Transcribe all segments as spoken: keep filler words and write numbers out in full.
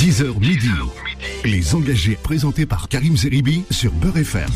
dix heures midi. Les engagés présentés par Karim Zeribi sur Beur F M.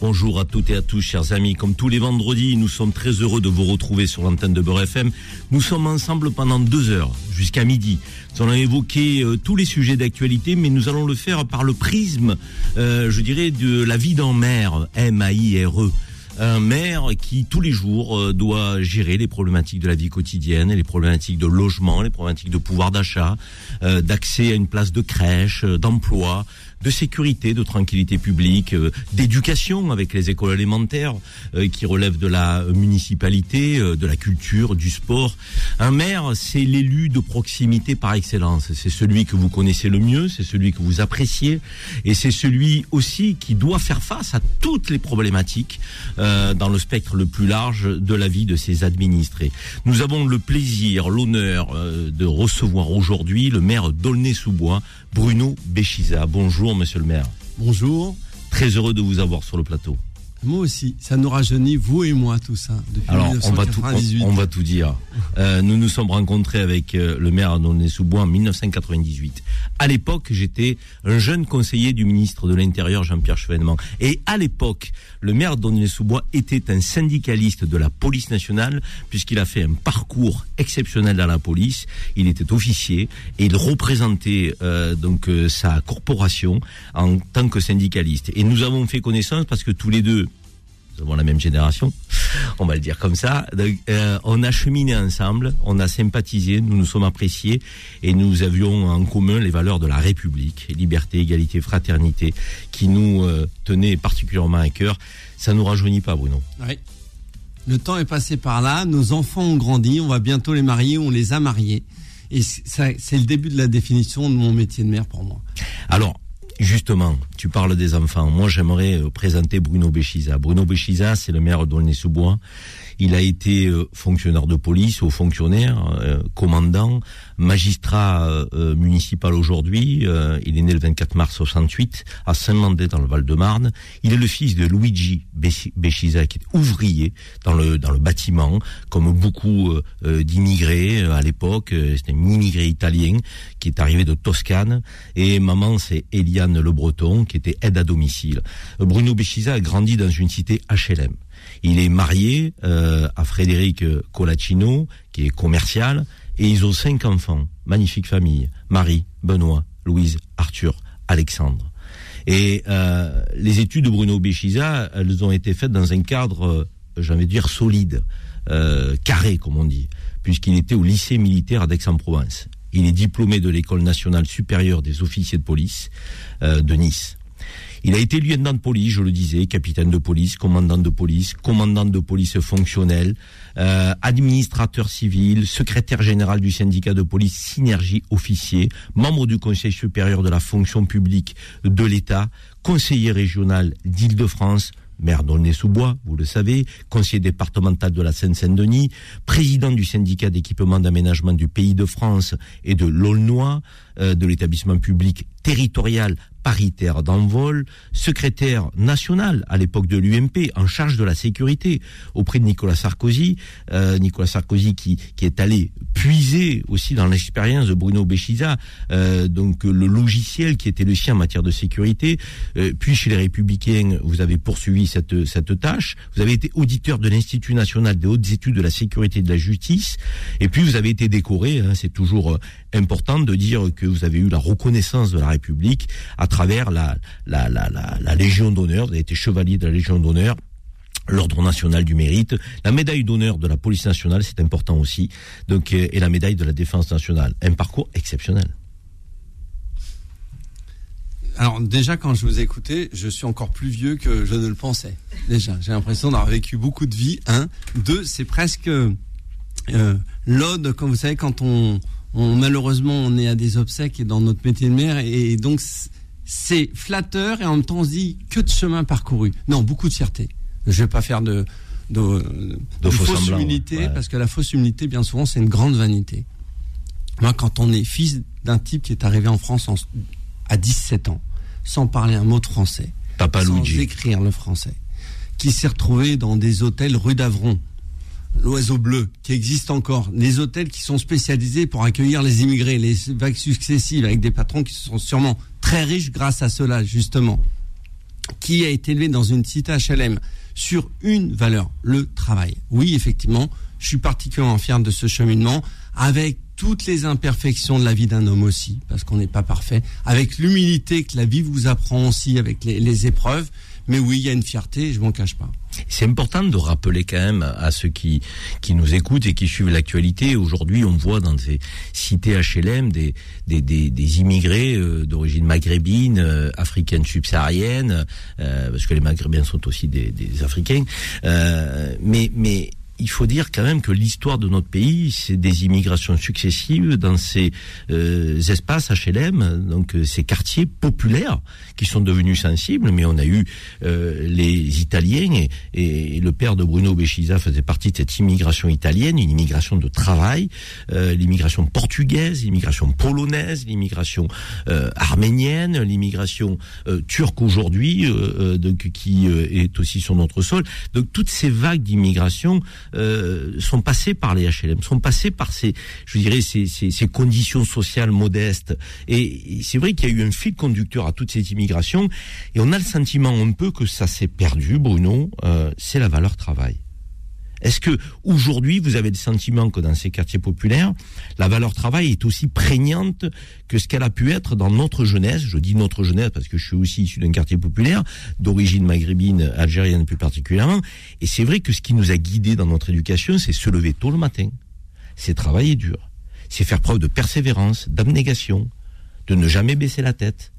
Bonjour à toutes et à tous, chers amis. Comme tous les vendredis, nous sommes très heureux de vous retrouver sur l'antenne de Beur F M. Nous sommes ensemble pendant deux heures, jusqu'à midi. Nous allons évoquer euh, tous les sujets d'actualité, mais nous allons le faire par le prisme, euh, je dirais, de la vie d'un maire, M A I R E. Un maire qui, tous les jours, euh, doit gérer les problématiques de la vie quotidienne, les problématiques de logement, les problématiques de pouvoir d'achat, euh, d'accès à une place de crèche, euh, d'emploi, de sécurité, de tranquillité publique, euh, d'éducation avec les écoles élémentaires euh, qui relèvent de la municipalité, euh, de la culture, du sport. Un maire, c'est l'élu de proximité par excellence. C'est celui que vous connaissez le mieux, c'est celui que vous appréciez et c'est celui aussi qui doit faire face à toutes les problématiques euh, dans le spectre le plus large de la vie de ses administrés. Nous avons le plaisir, l'honneur euh, de recevoir aujourd'hui le maire d'Aulnay-sous-Bois, Bruno Beschizza. Bonjour. Bonjour monsieur le maire. Bonjour. Très heureux de vous avoir sur le plateau. Moi aussi, ça nous rajeunit, vous et moi, tout ça, depuis alors, mille neuf cent quatre-vingt-dix-huit. On va tout, on, on va tout dire. Euh, nous nous sommes rencontrés avec euh, le maire d'Aulnay-sous-Bois en mille neuf cent quatre-vingt-dix-huit. À l'époque, j'étais un jeune conseiller du ministre de l'Intérieur, Jean-Pierre Chevènement. Et à l'époque, le maire d'Aulnay-sous-Bois était un syndicaliste de la Police Nationale, puisqu'il a fait un parcours exceptionnel dans la police. Il était officier et il représentait euh, donc euh, sa corporation en tant que syndicaliste. Et nous avons fait connaissance parce que tous les deux, nous avons la même génération, on va le dire comme ça. Donc, euh, on a cheminé ensemble, on a sympathisé, nous nous sommes appréciés et nous avions en commun les valeurs de la République, liberté, égalité, fraternité, qui nous euh, tenaient particulièrement à cœur. Ça ne nous rajeunit pas, Bruno. Oui. Le temps est passé par là, nos enfants ont grandi, on va bientôt les marier, on les a mariés. Et ça, c'est le début de la définition de mon métier de maire pour moi. Alors, justement, tu parles des enfants. Moi, j'aimerais présenter Bruno Beschizza. Bruno Beschizza, c'est le maire d'Aulnay-sous-Bois. Il a été euh, fonctionnaire de police, haut fonctionnaire, euh, commandant, magistrat euh, municipal aujourd'hui. Euh, il est né le vingt-quatre mars soixante-huit à Saint-Mandé dans le Val-de-Marne. Il est le fils de Luigi Beschizza, qui est ouvrier dans le dans le bâtiment, comme beaucoup euh, d'immigrés à l'époque. C'était un immigré italien qui est arrivé de Toscane. Et maman, c'est Eliane Le Breton, qui était aide à domicile. Bruno Beschizza a grandi dans une cité H L M. Il est marié euh, à Frédéric Colacino, qui est commercial, et ils ont cinq enfants. Magnifique famille. Marie, Benoît, Louise, Arthur, Alexandre. Et euh, les études de Bruno Beschizza, elles ont été faites dans un cadre, euh, j'ai envie de dire, solide, euh, carré, comme on dit, puisqu'il était au lycée militaire d'Aix-en-Provence. Il est diplômé de l'École nationale supérieure des officiers de police euh, de Nice. Il a été lieutenant de police, je le disais, capitaine de police, commandant de police, commandant de police fonctionnel, euh, administrateur civil, secrétaire général du syndicat de police Synergie officier, membre du Conseil supérieur de la fonction publique de l'État, conseiller régional d'Île-de-France, maire d'Aulnay-sous-Bois, vous le savez, conseiller départemental de la Seine-Saint-Denis, président du syndicat d'équipement d'aménagement du Pays de France et de l'Aulnois, euh, de l'établissement public territorial paritaire d'Envol, secrétaire national à l'époque de l'U M P, en charge de la sécurité auprès de Nicolas Sarkozy, euh, Nicolas Sarkozy qui qui est allé puiser aussi dans l'expérience de Bruno Beschizza, euh, donc le logiciel qui était le sien en matière de sécurité. Euh, puis chez les Républicains, vous avez poursuivi cette cette tâche. Vous avez été auditeur de l'Institut national des hautes études de la sécurité et de la justice. Et puis vous avez été décoré. Hein, c'est toujours important de dire que vous avez eu la reconnaissance de la République à à travers la, la, la, la, la Légion d'honneur, vous avez été chevalier de la Légion d'honneur, l'Ordre national du mérite, la médaille d'honneur de la Police nationale, c'est important aussi, donc, et la médaille de la Défense nationale. Un parcours exceptionnel. Alors déjà, quand je vous écoutais, je suis encore plus vieux que je ne le pensais. Déjà, j'ai l'impression d'avoir vécu beaucoup de vie. Un, deux, c'est presque euh, l'ode, comme vous savez, quand on, on malheureusement on est à des obsèques et dans notre métier de maire, et, et donc c'est flatteur et en même temps on se dit que de chemin parcouru. Non, beaucoup de fierté. Je ne vais pas faire de, de, de, de fausse, fausse semblant, humilité, ouais. Parce que la fausse humilité, bien souvent, c'est une grande vanité. Moi, quand on est fils d'un type qui est arrivé en France en, à dix-sept ans, sans parler un mot de français, Papa sans Luigi. Écrire le français, qui s'est retrouvé dans des hôtels rue d'Avron, l'Oiseau Bleu, qui existe encore, les hôtels qui sont spécialisés pour accueillir les immigrés, les vagues successives, avec des patrons qui sont sûrement très riches grâce à cela, justement, qui a été élevé dans une cité H L M sur une valeur, le travail. Oui, effectivement, je suis particulièrement fier de ce cheminement, avec toutes les imperfections de la vie d'un homme aussi, parce qu'on n'est pas parfait, avec l'humilité que la vie vous apprend aussi, avec les, les épreuves. Mais oui, il y a une fierté, je m'en cache pas. C'est important de rappeler quand même à ceux qui, qui nous écoutent et qui suivent l'actualité. Aujourd'hui, on voit dans ces cités H L M des, des, des, des immigrés d'origine maghrébine, africaine subsaharienne, euh, parce que les Maghrébins sont aussi des, des Africains. Euh, mais... mais il faut dire quand même que l'histoire de notre pays, c'est des immigrations successives dans ces euh, espaces H L M, donc euh, ces quartiers populaires qui sont devenus sensibles. Mais on a eu euh, les Italiens, et, et le père de Bruno Beschizza faisait partie de cette immigration italienne, une immigration de travail, euh, l'immigration portugaise, l'immigration polonaise, l'immigration euh, arménienne, l'immigration euh, turque aujourd'hui, euh, donc, qui euh, est aussi sur notre sol. Donc toutes ces vagues d'immigration Euh, sont passés par les H L M, sont passés par ces, je dirais, ces, ces, ces conditions sociales modestes. Et, et c'est vrai qu'il y a eu un fil conducteur à toutes ces immigrations, et on a le sentiment un peu que ça s'est perdu, Bruno, euh, c'est la valeur travail. Est-ce que aujourd'hui vous avez le sentiment que dans ces quartiers populaires, la valeur travail est aussi prégnante que ce qu'elle a pu être dans notre jeunesse? Je dis notre jeunesse parce que je suis aussi issu d'un quartier populaire, d'origine maghrébine, algérienne plus particulièrement. Et c'est vrai que ce qui nous a guidés dans notre éducation, c'est se lever tôt le matin, c'est travailler dur, c'est faire preuve de persévérance, d'abnégation, de ne jamais baisser la tête,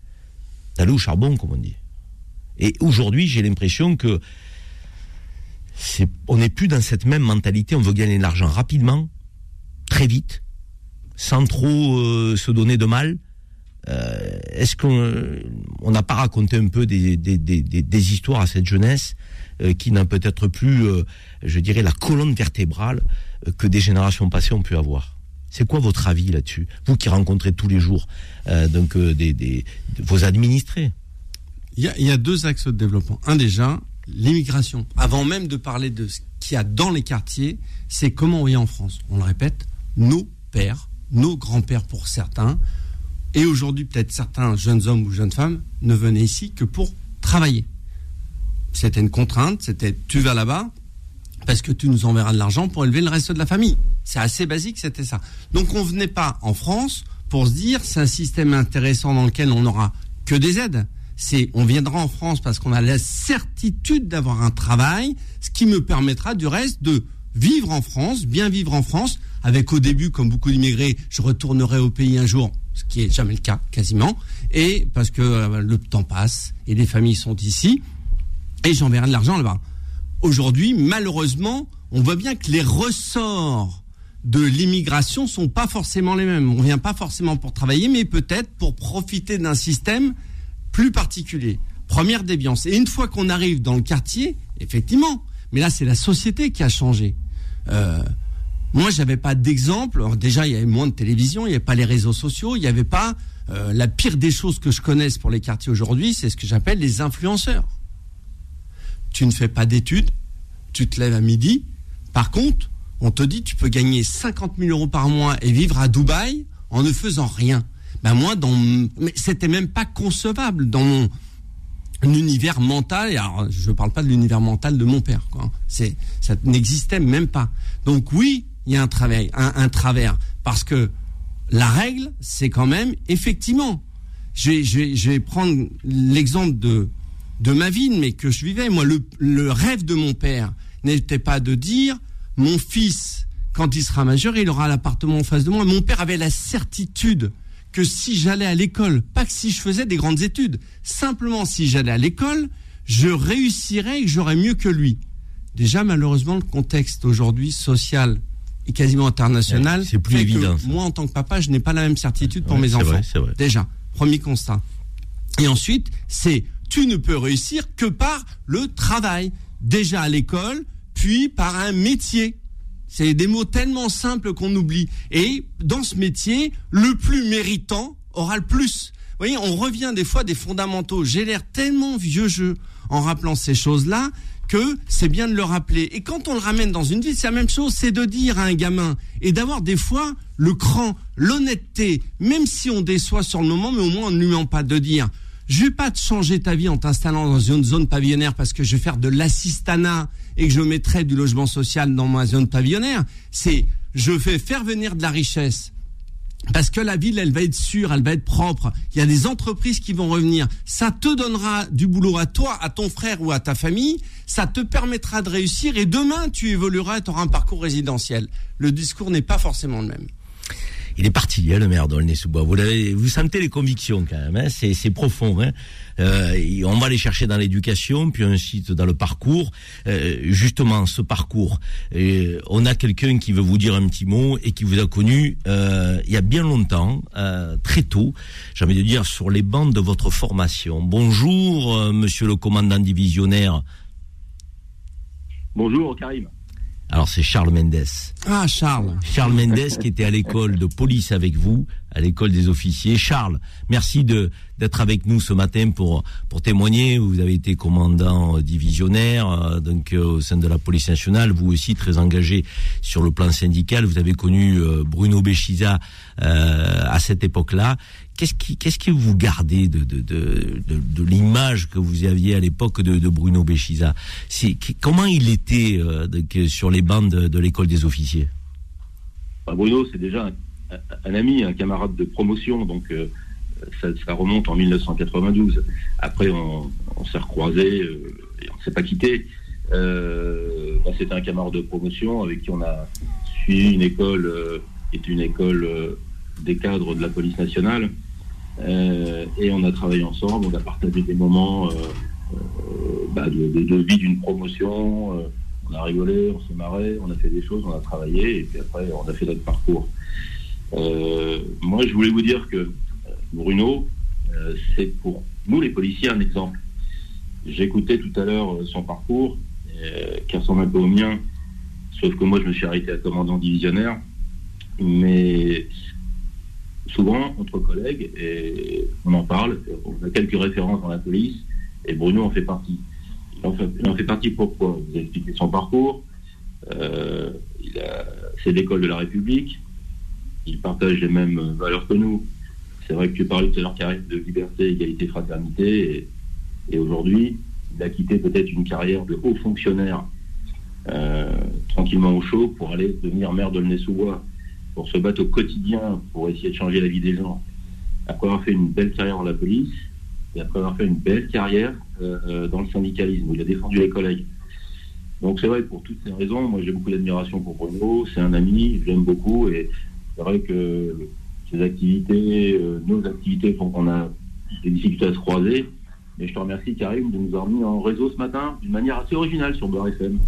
d'aller au charbon, comme on dit. Et aujourd'hui, j'ai l'impression que C'est, on n'est plus dans cette même mentalité. On veut gagner de l'argent rapidement, très vite, sans trop euh, se donner de mal. Euh, est-ce qu'on n'a pas raconté un peu des, des, des, des histoires à cette jeunesse euh, qui n'a peut-être plus, euh, je dirais, la colonne vertébrale euh, que des générations passées ont pu avoir? C'est quoi votre avis là-dessus, vous qui rencontrez tous les jours euh, donc, euh, des, des, vos administrés? Il y a, il y a deux axes de développement. Un, déjà, l'immigration. Avant même de parler de ce qu'il y a dans les quartiers, c'est comment on est en France. On le répète, nos pères, nos grands-pères pour certains, et aujourd'hui peut-être certains jeunes hommes ou jeunes femmes ne venaient ici que pour travailler. C'était une contrainte, c'était tu vas là-bas parce que tu nous enverras de l'argent pour élever le reste de la famille. C'est assez basique, c'était ça. Donc on ne venait pas en France pour se dire c'est un système intéressant dans lequel on n'aura que des aides. C'est on viendra en France parce qu'on a la certitude d'avoir un travail, ce qui me permettra du reste de vivre en France, bien vivre en France, avec au début, comme beaucoup d'immigrés, je retournerai au pays un jour, ce qui n'est jamais le cas, quasiment, et parce que euh, le temps passe, et les familles sont ici, et j'enverrai de l'argent là-bas. Aujourd'hui, malheureusement, on voit bien que les ressorts de l'immigration ne sont pas forcément les mêmes. On ne vient pas forcément pour travailler, mais peut-être pour profiter d'un système plus particulier. Première déviance. Et une fois qu'on arrive dans le quartier, effectivement, mais là, c'est la société qui a changé. Euh, moi, je n'avais pas d'exemple. Alors, déjà, il y avait moins de télévision, il n'y avait pas les réseaux sociaux, il n'y avait pas... Euh, la pire des choses que je connaisse pour les quartiers aujourd'hui, c'est ce que j'appelle les influenceurs. Tu ne fais pas d'études, tu te lèves à midi. Par contre, on te dit tu peux gagner cinquante mille euros par mois et vivre à Dubaï en ne faisant rien. Ben moi, dans, mais c'était même pas concevable dans mon univers mental. Et alors, je ne parle pas de l'univers mental de mon père, quoi. C'est, ça n'existait même pas. Donc oui, il y a un travail, un, un travers, parce que la règle, c'est quand même effectivement. Je vais, je vais, je vais prendre l'exemple de de ma vie, mais que je vivais. Moi, le, le rêve de mon père n'était pas de dire mon fils, quand il sera majeur, il aura l'appartement en face de moi. Mon père avait la certitude que si j'allais à l'école, pas que si je faisais des grandes études, simplement si j'allais à l'école, je réussirais et que j'aurais mieux que lui. Déjà, malheureusement, le contexte aujourd'hui social et quasiment international, ouais, c'est plus évident. Moi, en tant que papa, je n'ai pas la même certitude pour ouais, mes c'est enfants. Vrai, c'est vrai. Déjà, premier constat. Et ensuite, c'est tu ne peux réussir que par le travail. Déjà à l'école, puis par un métier. C'est des mots tellement simples qu'on oublie. Et dans ce métier, le plus méritant aura le plus. Vous voyez, on revient des fois des fondamentaux. J'ai l'air tellement vieux jeu en rappelant ces choses-là que c'est bien de le rappeler. Et quand on le ramène dans une ville, c'est la même chose, c'est de dire à un gamin et d'avoir des fois le cran, l'honnêteté, même si on déçoit sur le moment, mais au moins en ne lui en pas de dire « Je ne vais pas te changer ta vie en t'installant dans une zone pavillonnaire parce que je vais faire de l'assistanat et que je mettrai du logement social dans ma zone pavillonnaire. » C'est « Je vais faire venir de la richesse. » Parce que la ville, elle va être sûre, elle va être propre. Il y a des entreprises qui vont revenir. Ça te donnera du boulot à toi, à ton frère ou à ta famille. Ça te permettra de réussir et demain, tu évolueras et tu auras un parcours résidentiel. Le discours n'est pas forcément le même. Il est parti, hein, le maire d'Aulnay-sous-Bois. Vous, vous sentez les convictions quand même, hein, c'est, c'est profond. Hein. Euh, on va les chercher dans l'éducation, puis un site dans le parcours. Euh, justement, ce parcours, euh, on a quelqu'un qui veut vous dire un petit mot et qui vous a connu euh, il y a bien longtemps, euh, très tôt, j'ai envie de dire, sur les bancs de votre formation. Bonjour, euh, monsieur le commandant divisionnaire. Bonjour, Karim. Alors c'est Charles Mendès. Ah Charles. Charles Mendès qui était à l'école de police avec vous, à l'école des officiers. Charles, merci de d'être avec nous ce matin pour pour témoigner. Vous avez été commandant divisionnaire donc au sein de la Police Nationale, vous aussi très engagé sur le plan syndical. Vous avez connu Bruno Beschizza euh, à cette époque-là. Qu'est-ce qui qu'est-ce que vous gardez de de de de, de l'image que vous aviez à l'époque de, de Bruno Beschizza? C'est comment il était euh, de, sur les bancs de, de l'école des officiers. Bah Bruno, c'est déjà un, un ami, un camarade de promotion, donc euh, ça, ça remonte en dix-neuf cent quatre-vingt-douze. Après, on, on s'est recroisés euh, et on s'est pas quittés. Euh, bah c'était un camarade de promotion avec qui on a suivi une école, euh, qui est une école euh, des cadres de la Police Nationale. Euh, et on a travaillé ensemble, on a partagé des moments euh, euh, bah de, de, de vie d'une promotion, euh, on a rigolé, on s'est marré, on a fait des choses, on a travaillé, et puis après on a fait notre parcours. Euh, moi je voulais vous dire que Bruno, euh, c'est pour nous les policiers un exemple. J'écoutais tout à l'heure son parcours, euh, qui ressemble un peu au mien, sauf que moi je me suis arrêté à commandant divisionnaire, mais... souvent, entre collègues, et on en parle, on a quelques références dans la police, et Bruno en fait partie. Il en fait, il en fait partie pourquoi ? Vous avez expliqué son parcours, euh, il a, c'est l'école de la République, il partage les mêmes valeurs que nous. C'est vrai que tu parlais tout à l'heure, Karim, de liberté, égalité, fraternité, et, et aujourd'hui, il a quitté peut-être une carrière de haut fonctionnaire, euh, tranquillement au chaud, pour aller devenir maire d'Aulnay-sous-Bois, pour se battre au quotidien, pour essayer de changer la vie des gens. Après avoir fait une belle carrière dans la police, et après avoir fait une belle carrière euh, dans le syndicalisme, où il a défendu les collègues. Donc c'est vrai, pour toutes ces raisons, moi j'ai beaucoup d'admiration pour Bruno, c'est un ami, je l'aime beaucoup, et c'est vrai que ses activités, euh, nos activités font qu'on a des difficultés à se croiser, mais je te remercie Karim de nous avoir mis en réseau ce matin, d'une manière assez originale sur Beur F M.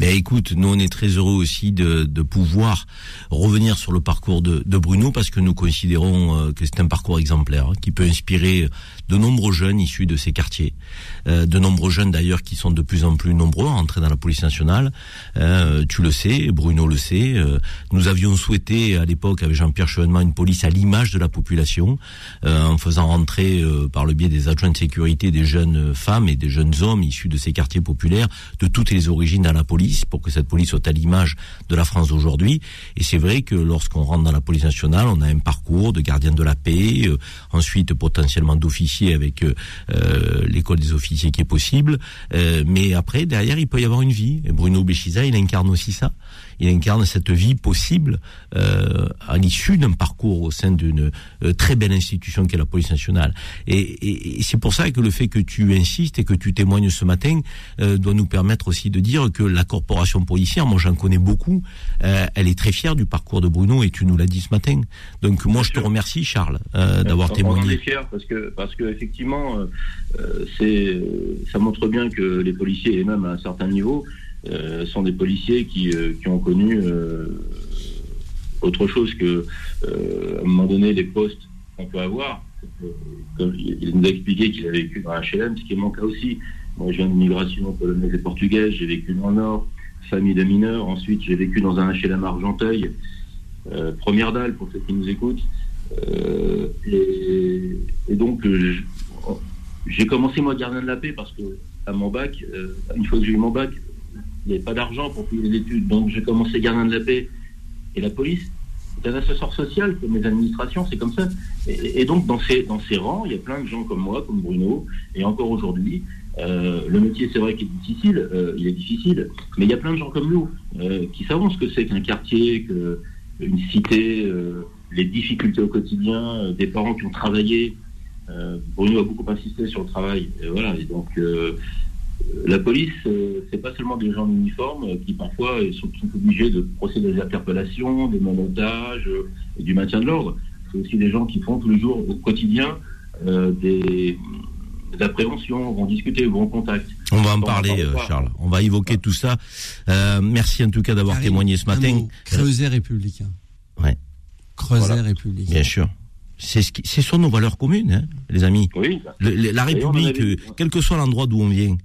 Ben écoute, nous on est très heureux aussi de, de pouvoir revenir sur le parcours de, de Bruno parce que nous considérons que c'est un parcours exemplaire hein, qui peut inspirer de nombreux jeunes issus de ces quartiers, euh, de nombreux jeunes d'ailleurs qui sont de plus en plus nombreux à entrer dans la police nationale. Euh, tu le sais, Bruno le sait. Euh, nous avions souhaité à l'époque avec Jean-Pierre Chevènement une police à l'image de la population, euh, en faisant rentrer euh, par le biais des adjoints de sécurité des jeunes femmes et des jeunes hommes issus de ces quartiers populaires de toutes les origines dans la police, pour que cette police soit à l'image de la France d'aujourd'hui. Et c'est vrai que lorsqu'on rentre dans la police nationale, on a un parcours de gardien de la paix, euh, ensuite potentiellement d'officier avec euh, l'école des officiers qui est possible. Euh, mais après, derrière, il peut y avoir une vie. Et Bruno Beschizza, il incarne aussi ça. Il incarne cette vie possible euh, à l'issue d'un parcours au sein d'une euh, très belle institution qu'est la police nationale. Et, et, et c'est pour ça que le fait que tu insistes et que tu témoignes ce matin euh, doit nous permettre aussi de dire que la corporation policière, moi j'en connais beaucoup, euh, elle est très fière du parcours de Bruno et tu nous l'as dit ce matin. Donc moi je te remercie Charles euh, d'avoir on témoigné. On en est fiers parce que, parce que effectivement, euh, c'est, ça montre bien que les policiers, et même à un certain niveau, Euh, sont des policiers qui, euh, qui ont connu euh, autre chose que, euh, à un moment donné, les postes qu'on peut avoir. Euh, comme il nous a expliqué qu'il a vécu dans H L M, ce qui est mon cas aussi. Moi, je viens d'immigration polonaise et portugaise, j'ai vécu dans le Nord, famille de mineurs. Ensuite, j'ai vécu dans un H L M à Argenteuil, euh, première dalle pour ceux qui nous écoutent. Euh, et, et donc, je, J'ai commencé, moi, gardien de la paix, parce que à mon bac, euh, une fois que j'ai eu mon bac, il n'y avait pas d'argent pour payer les études. Donc, j'ai commencé gardien de la paix et la police. C'est un assesseur social, comme les administrations, c'est comme ça. Et, et donc, dans ces, dans ces rangs, il y a plein de gens comme moi, comme Bruno, et encore aujourd'hui, euh, le métier, c'est vrai qu'il est difficile, euh, il est difficile, mais il y a plein de gens comme nous, euh, qui savons ce que c'est qu'un quartier, que, une cité, euh, les difficultés au quotidien, euh, des parents qui ont travaillé. Euh, Bruno a beaucoup insisté sur le travail. Et voilà, et donc... Euh, la police, euh, c'est pas seulement des gens en uniforme euh, qui parfois sont, sont obligés de procéder à des interpellations, des montages euh, et du maintien de l'ordre. C'est aussi des gens qui font tous les jours au quotidien euh, des, des appréhensions, vont discuter, vont en contact. On va en parler, euh, Charles. On va évoquer tout ça. Euh, merci en tout cas d'avoir Karim, témoigné ce matin. Mot, creuset républicain. Ouais. Creuset voilà. républicain. Bien sûr. C'est ce qui, ce sont nos valeurs communes, hein, les amis. Oui. Le, le, la République, avait... quel que soit l'endroit d'où on vient.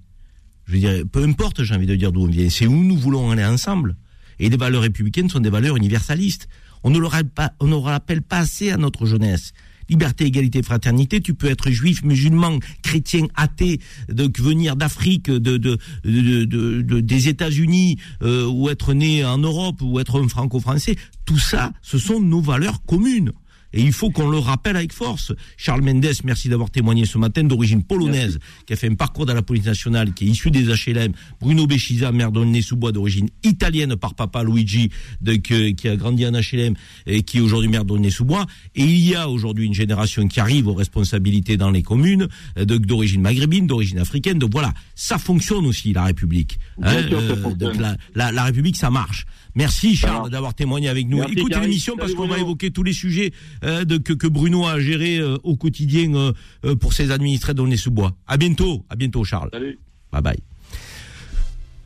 Je veux dire, peu importe, j'ai envie de dire d'où on vient, c'est où nous voulons aller ensemble. Et les valeurs républicaines sont des valeurs universalistes. On ne le rappelle pas, on ne le rappelle pas assez à notre jeunesse. Liberté, égalité, fraternité, tu peux être juif, musulman, chrétien, athée, de venir d'Afrique, de, de, de, de, de des États-Unis, euh, ou être né en Europe, ou être un franco-français. Tout ça, ce sont nos valeurs communes. Et il faut qu'on le rappelle avec force. Charles Mendès, merci d'avoir témoigné ce matin, d'origine polonaise, merci. Qui a fait un parcours dans la police nationale, qui est issu des H L M. Bruno Beschizza, maire d'Aulnay-sous-Bois, d'origine italienne par papa Luigi, de, que, qui a grandi en H L M et qui est aujourd'hui maire d'Aulnay-sous-Bois. Et il y a aujourd'hui une génération qui arrive aux responsabilités dans les communes, de, d'origine maghrébine, d'origine africaine. Donc voilà, ça fonctionne aussi, la République. Hein, euh, donc la, la, la République, ça marche. Merci Charles voilà. d'avoir témoigné avec nous. Merci Écoutez Karim, l'émission parce qu'on Bruno. va évoquer tous les sujets euh, de, que, que Bruno a géré euh, au quotidien euh, euh, pour ses administrés d'Aulnay-sous-Bois. À bientôt, à bientôt Charles. Salut. Bye bye.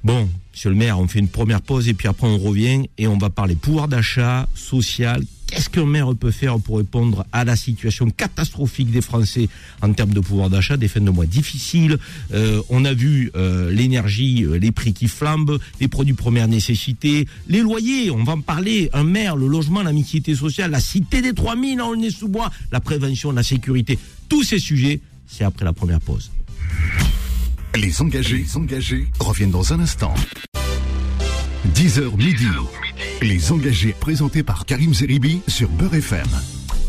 Bon, monsieur le maire, on fait une première pause et puis après on revient et on va parler pouvoir d'achat, social. Qu'est-ce qu'un maire peut faire pour répondre à la situation catastrophique des Français en termes de pouvoir d'achat, des fins de mois difficiles. Euh, on a vu euh, l'énergie, euh, les prix qui flambent, les produits premières nécessités, les loyers, on va en parler, un maire, le logement, l'amitié sociale, la cité des trois mille, on est sous bois, la prévention, la sécurité, tous ces sujets, c'est après la première pause. Les engagés, les engagés reviennent dans un instant. dix heures midi. Les engagés présentés par Karim Zeribi sur Beur F M.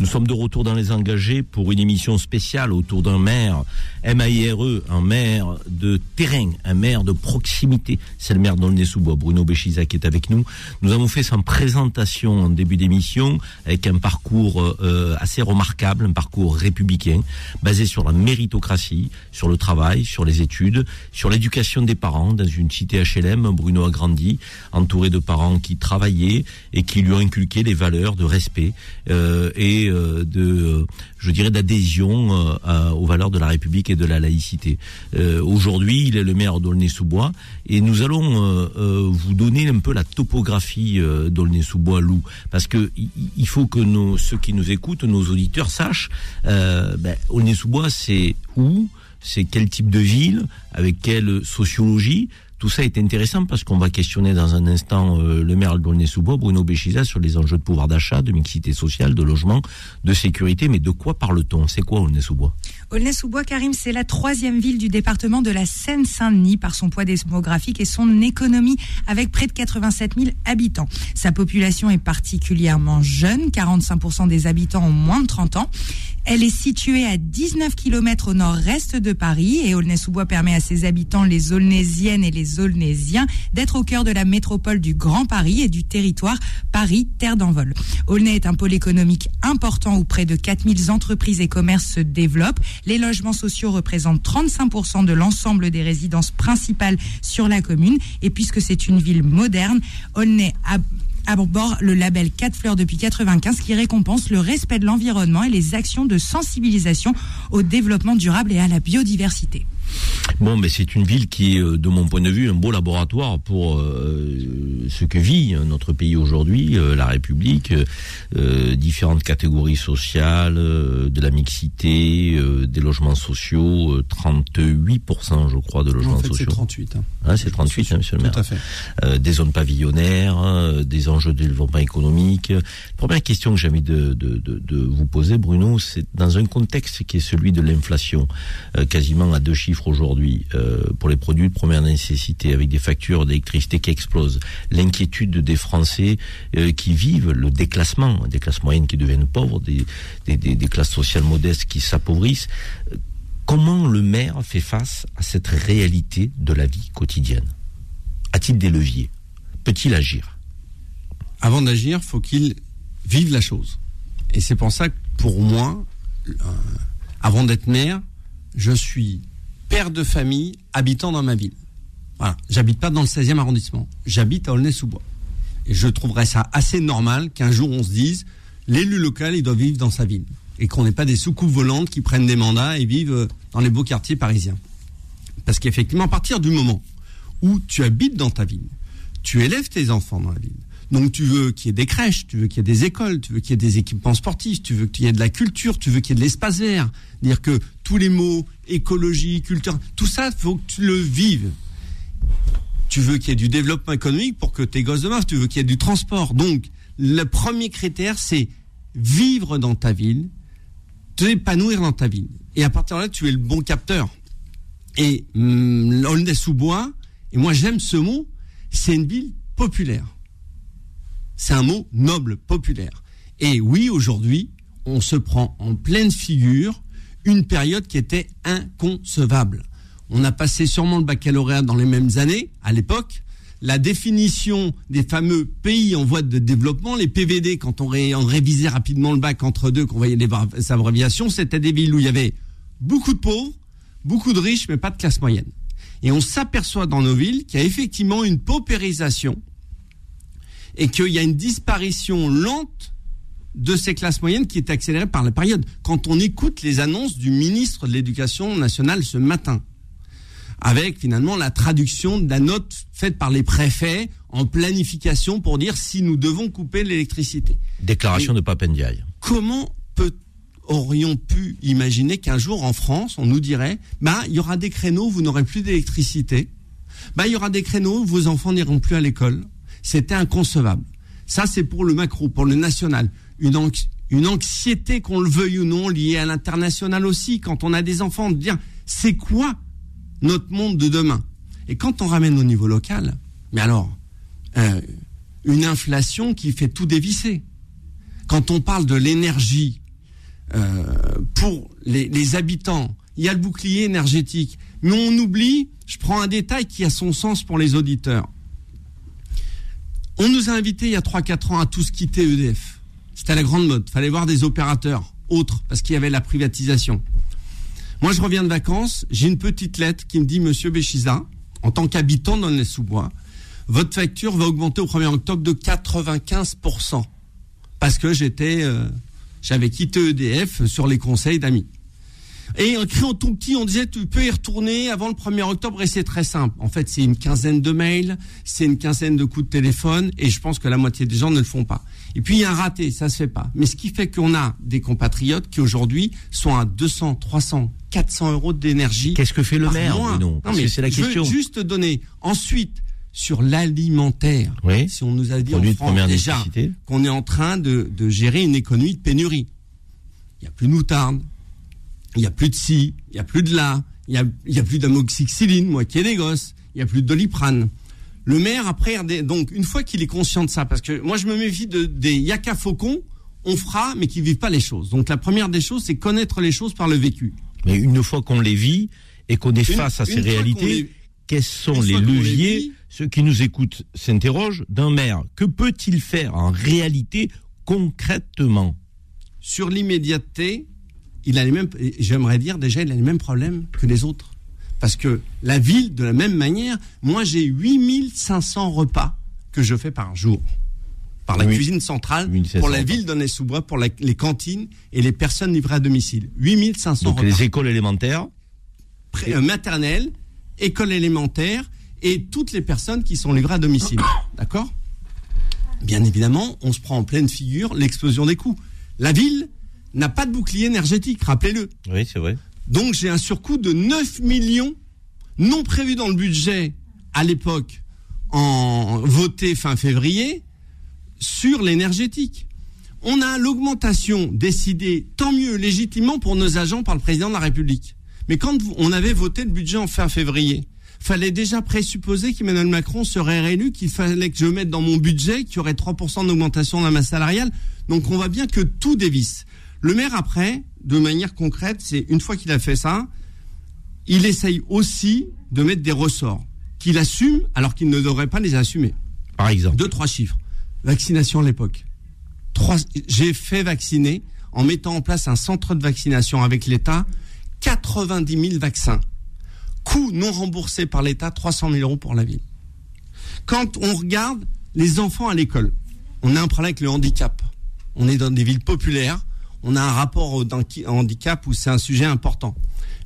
Nous sommes de retour dans les engagés pour une émission spéciale autour d'un maire, M A I R E, un maire de terrain, un maire de proximité. C'est le maire d'Aulnay-sous-Bois, Bruno Beschizza, qui est avec nous. Nous avons fait sa présentation en début d'émission avec un parcours euh, assez remarquable, un parcours républicain, basé sur la méritocratie, sur le travail, sur les études, sur l'éducation des parents. Dans une cité H L M, Bruno a grandi, entouré de parents qui travaillaient et qui lui ont inculqué les valeurs de respect euh, et de, je dirais, d'adhésion aux valeurs de la République et de la laïcité. Euh, aujourd'hui, il est le maire d'Aulnay-sous-Bois et nous allons euh, euh, vous donner un peu la topographie euh, d'Aulnay-sous-Bois, Lou, parce que il faut que nos, ceux qui nous écoutent, nos auditeurs, sachent euh, ben, Aulnay-sous-Bois, c'est où, c'est quel type de ville, avec quelle sociologie. Tout ça est intéressant parce qu'on va questionner dans un instant euh, le maire d'Aulnay-sous-Bois, Bruno Beschizza, sur les enjeux de pouvoir d'achat, de mixité sociale, de logement, de sécurité. Mais de quoi parle-t-on ? C'est quoi Aulnay-sous-Bois ? Aulnay-sous-Bois, Karim, c'est la troisième ville du département de la Seine-Saint-Denis par son poids démographique et son économie, avec près de quatre-vingt-sept mille habitants. Sa population est particulièrement jeune, quarante-cinq pour cent des habitants ont moins de trente ans. Elle est située à dix-neuf kilomètres au nord-est de Paris et Aulnay-sous-Bois permet à ses habitants, les Aulnaysiennes et les Aulnaysiens, d'être au cœur de la métropole du Grand Paris et du territoire Paris Terre d'Envol. Aulnay est un pôle économique important où près de quatre mille entreprises et commerces se développent. Les logements sociaux représentent trente-cinq pour cent de l'ensemble des résidences principales sur la commune. Et puisque c'est une ville moderne, Aulnay a... aborde le label quatre fleurs depuis quatre-vingt-quinze qui récompense le respect de l'environnement et les actions de sensibilisation au développement durable et à la biodiversité. Bon, mais c'est une ville qui est, de mon point de vue, un beau laboratoire pour euh, ce que vit notre pays aujourd'hui, euh, la République, euh, différentes catégories sociales, euh, de la mixité, euh, des logements sociaux, euh, trente-huit pour cent je crois de logements en fait, sociaux. C'est trente-huit. Hein. Ah, c'est trente-huit, hein, monsieur le maire. Tout à fait. Euh, des zones pavillonnaires, hein, des enjeux de développement économique. Première question que j'ai envie de, de, de, de vous poser, Bruno, c'est dans un contexte qui est celui de l'inflation, euh, quasiment à deux chiffres aujourd'hui, euh, pour les produits de première nécessité, avec des factures d'électricité qui explosent, l'inquiétude des Français euh, qui vivent le déclassement, des classes moyennes qui deviennent pauvres, des, des, des, des classes sociales modestes qui s'appauvrissent. Comment le maire fait face à cette réalité de la vie quotidienne ? A-t-il des leviers ? Peut-il agir ? Avant d'agir, il faut qu'il vive la chose. Et c'est pour ça que, pour moi, euh, avant d'être maire, je suis père de famille, habitant dans ma ville. Voilà. J'habite pas dans le seizième arrondissement. J'habite à Aulnay-sous-Bois. Et je trouverais ça assez normal qu'un jour on se dise, l'élu local, il doit vivre dans sa ville. Et qu'on n'ait pas des soucoupes volantes qui prennent des mandats et vivent dans les beaux quartiers parisiens. Parce qu'effectivement, à partir du moment où tu habites dans ta ville, tu élèves tes enfants dans la ville. Donc tu veux qu'il y ait des crèches, tu veux qu'il y ait des écoles, tu veux qu'il y ait des équipements sportifs, tu veux qu'il y ait de la culture, tu veux qu'il y ait de l'espace vert. Dire que tous les mots, écologie, culture, tout ça, il faut que tu le vives. Tu veux qu'il y ait du développement économique pour que tes gosses demeurent, tu veux qu'il y ait du transport. Donc le premier critère, c'est vivre dans ta ville, t'épanouir dans ta ville. Et à partir de là, tu es le bon capteur. Et hum, Aulnay-sous-Bois, et moi j'aime ce mot, c'est une ville populaire. C'est un mot noble, populaire. Et oui, aujourd'hui, on se prend en pleine figure une période qui était inconcevable. On a passé sûrement le baccalauréat dans les mêmes années, à l'époque. La définition des fameux pays en voie de développement, les P V D, quand on, ré, on révisait rapidement le bac entre deux, qu'on voyait les abréviations, c'était des villes où il y avait beaucoup de pauvres, beaucoup de riches, mais pas de classe moyenne. Et on s'aperçoit dans nos villes qu'il y a effectivement une paupérisation et qu'il y a une disparition lente de ces classes moyennes qui est accélérée par la période. Quand on écoute les annonces du ministre de l'Éducation nationale ce matin, avec finalement la traduction de la note faite par les préfets en planification pour dire si nous devons couper l'électricité. Déclaration et de Pap Ndiaye. Comment peut, aurions pu imaginer qu'un jour en France, on nous dirait bah, « il y aura des créneaux où vous n'aurez plus d'électricité, bah, il y aura des créneaux où vos enfants n'iront plus à l'école ». C'était inconcevable. Ça, c'est pour le macro, pour le national. Une, anxi- une anxiété, qu'on le veuille ou non, liée à l'international aussi, quand on a des enfants, de dire « c'est quoi notre monde de demain ?» Et quand on ramène au niveau local, mais alors, euh, une inflation qui fait tout dévisser. Quand on parle de l'énergie, euh, pour les, les habitants, il y a le bouclier énergétique. Mais on oublie, je prends un détail qui a son sens pour les auditeurs. On nous a invités il y a trois quatre ans à tous quitter E D F. C'était la grande mode. Il fallait voir des opérateurs autres parce qu'il y avait la privatisation. Moi, je reviens de vacances. J'ai une petite lettre qui me dit « Monsieur Beschizza, en tant qu'habitant d'Aulnay-sous-Bois, votre facture va augmenter au premier octobre de quatre-vingt-quinze pour cent parce que j'étais, euh, j'avais quitté E D F sur les conseils d'amis. » Et en criant tout petit, on disait, tu peux y retourner avant le premier octobre, et c'est très simple. En fait, c'est une quinzaine de mails, c'est une quinzaine de coups de téléphone, et je pense que la moitié des gens ne le font pas. Et puis, il y a un raté, ça se fait pas. Mais ce qui fait qu'on a des compatriotes qui, aujourd'hui, sont à deux cents, trois cents, quatre cents euros d'énergie. Qu'est-ce que fait le maire, Bruno ? Non, parce que c'est la question. Je veux juste donner. Ensuite, sur l'alimentaire, oui, si on nous a dit en France déjà qu'on est en train de, de gérer une économie de pénurie. Il n'y a plus de moutarde. Il n'y a plus de ci, il n'y a plus de là, il n'y a, a plus d'amoxicilline, moi qui ai des gosses, il n'y a plus de doliprane. Le maire, après, donc, une fois qu'il est conscient de ça, parce que moi je me méfie de, des yaka faucons, on fera, mais qui ne vivent pas les choses. Donc la première des choses, c'est connaître les choses par le vécu. Mais une fois qu'on les vit et qu'on est une, face à ces réalités, les, quels sont les leviers les vit, ceux qui nous écoutent s'interrogent d'un maire. Que peut-il faire en réalité, concrètement ? Sur l'immédiateté, il a les mêmes, j'aimerais dire déjà, il a les mêmes problèmes que les autres. Parce que la ville, de la même manière, moi j'ai huit mille cinq cents repas que je fais par jour. Par la oui. cuisine centrale, pour la ville d'Aulnay-sous-Bois, pour la, les cantines et les personnes livrées à domicile. huit mille cinq cents repas. Donc les écoles élémentaires pré- maternelle, école élémentaire et toutes les personnes qui sont livrées à domicile. D'accord ? Bien évidemment, on se prend en pleine figure l'explosion des coûts. La ville n'a pas de bouclier énergétique, rappelez-le. Oui, c'est vrai. Donc j'ai un surcoût de neuf millions non prévu dans le budget à l'époque, en voté fin février, sur l'énergétique. On a l'augmentation décidée, tant mieux, légitimement pour nos agents par le président de la République. Mais quand on avait voté le budget en fin février, fallait déjà présupposer qu'Emmanuel Macron serait réélu, qu'il fallait que je mette dans mon budget qu'il y aurait trois pour cent d'augmentation de la masse salariale. Donc on voit bien que tout dévisse. Le maire, après, de manière concrète, c'est une fois qu'il a fait ça, il essaye aussi de mettre des ressorts qu'il assume alors qu'il ne devrait pas les assumer. Par exemple, deux, trois chiffres. Vaccination à l'époque. Trois, j'ai fait vacciner, en mettant en place un centre de vaccination avec l'État, quatre-vingt-dix mille vaccins. Coût non remboursé par l'État, trois cent mille euros pour la ville. Quand on regarde les enfants à l'école, on a un problème avec le handicap. On est dans des villes populaires, on a un rapport au handicap où c'est un sujet important.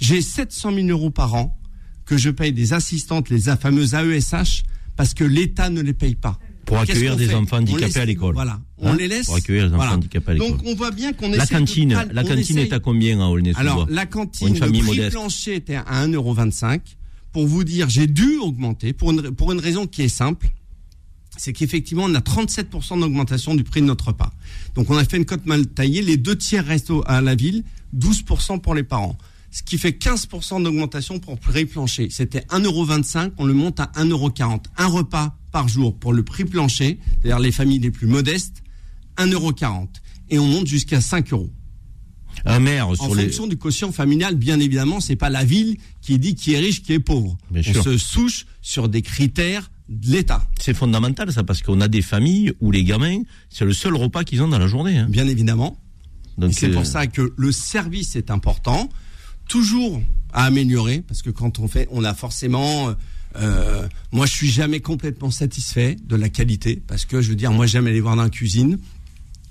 J'ai sept cent mille euros par an que je paye des assistantes, les fameuses A E S H, parce que l'État ne les paye pas. Pour accueillir des enfants handicapés à l'école. Voilà. On les laisse. Pour accueillir des enfants handicapés à l'école. Donc on voit bien qu'on essaie. La cantine, de... la cantine essaie... est à combien à Aulnay-sous-Bois ? Alors la cantine, le prix modeste. Plancher était à un euro vingt-cinq. Pour vous dire, j'ai dû augmenter pour une, pour une raison qui est simple, c'est qu'effectivement on a trente-sept pour cent d'augmentation du prix de notre repas. Donc on a fait une cote mal taillée, les deux tiers restent à la ville, douze pour cent pour les parents. Ce qui fait quinze pour cent d'augmentation pour le prix plancher. C'était un euro vingt-cinq, on le monte à un euro quarante. Un repas par jour pour le prix plancher, c'est-à-dire les familles les plus modestes, un euro quarante. Et on monte jusqu'à cinq euros. Un maire, sur en les... fonction du quotient familial, bien évidemment, c'est pas la ville qui dit qui est riche, qui est pauvre. Bien on sûr. Se souche sur des critères de l'État. C'est fondamental ça, parce qu'on a des familles où les gamins, c'est le seul repas qu'ils ont dans la journée. Hein. Bien évidemment. Donc, Et c'est euh... pour ça que le service est important. Toujours à améliorer, parce que quand on fait, on a forcément... Euh, moi, je suis jamais complètement satisfait de la qualité, parce que, je veux dire, moi, j'aime aller voir dans la cuisine.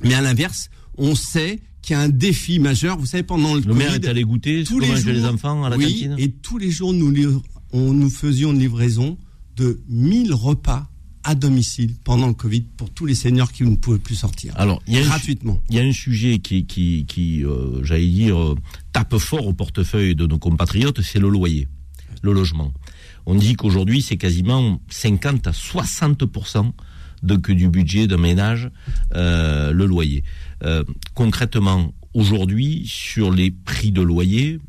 Mais à l'inverse, on sait qu'il y a un défi majeur. Vous savez, pendant le, le Covid... Le maire est allé goûter, tous les jours, les enfants à la oui, cantine. Et tous les jours, nous, on, nous faisions une livraison de mille repas à domicile pendant le Covid pour tous les seniors qui ne pouvaient plus sortir. Alors, il y a gratuitement. Il y a un sujet qui, qui, qui euh, j'allais dire, euh, tape fort au portefeuille de nos compatriotes, c'est le loyer, le logement. On dit qu'aujourd'hui, c'est quasiment cinquante à soixante pour cent de, que du budget d'un ménage, euh, le loyer. Euh, concrètement, aujourd'hui, sur les prix de loyer,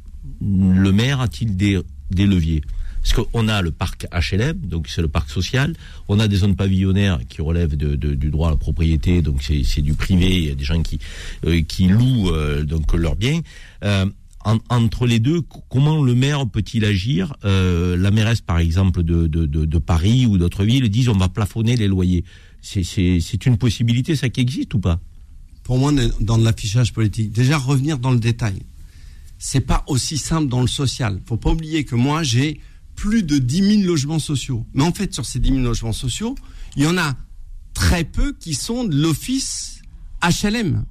le maire a-t-il des, des leviers ? Parce qu'on a le parc H L M, donc c'est le parc social. On a des zones pavillonnaires qui relèvent de, de, du droit à la propriété, donc c'est, c'est du privé. Il y a des gens qui, euh, qui louent euh, donc leurs biens. Euh, en, entre les deux, comment le maire peut-il agir ? euh, La mairesse, par exemple, de, de, de, de Paris ou d'autres villes disent on va plafonner les loyers. C'est, c'est, c'est une possibilité, ça, qui existe ou pas ? Pour moi, dans l'affichage politique, déjà revenir dans le détail. C'est pas aussi simple dans le social. Faut pas oublier que moi, j'ai plus de dix mille logements sociaux. Mais en fait, sur ces dix mille logements sociaux, il y en a très peu qui sont de l'office H L M.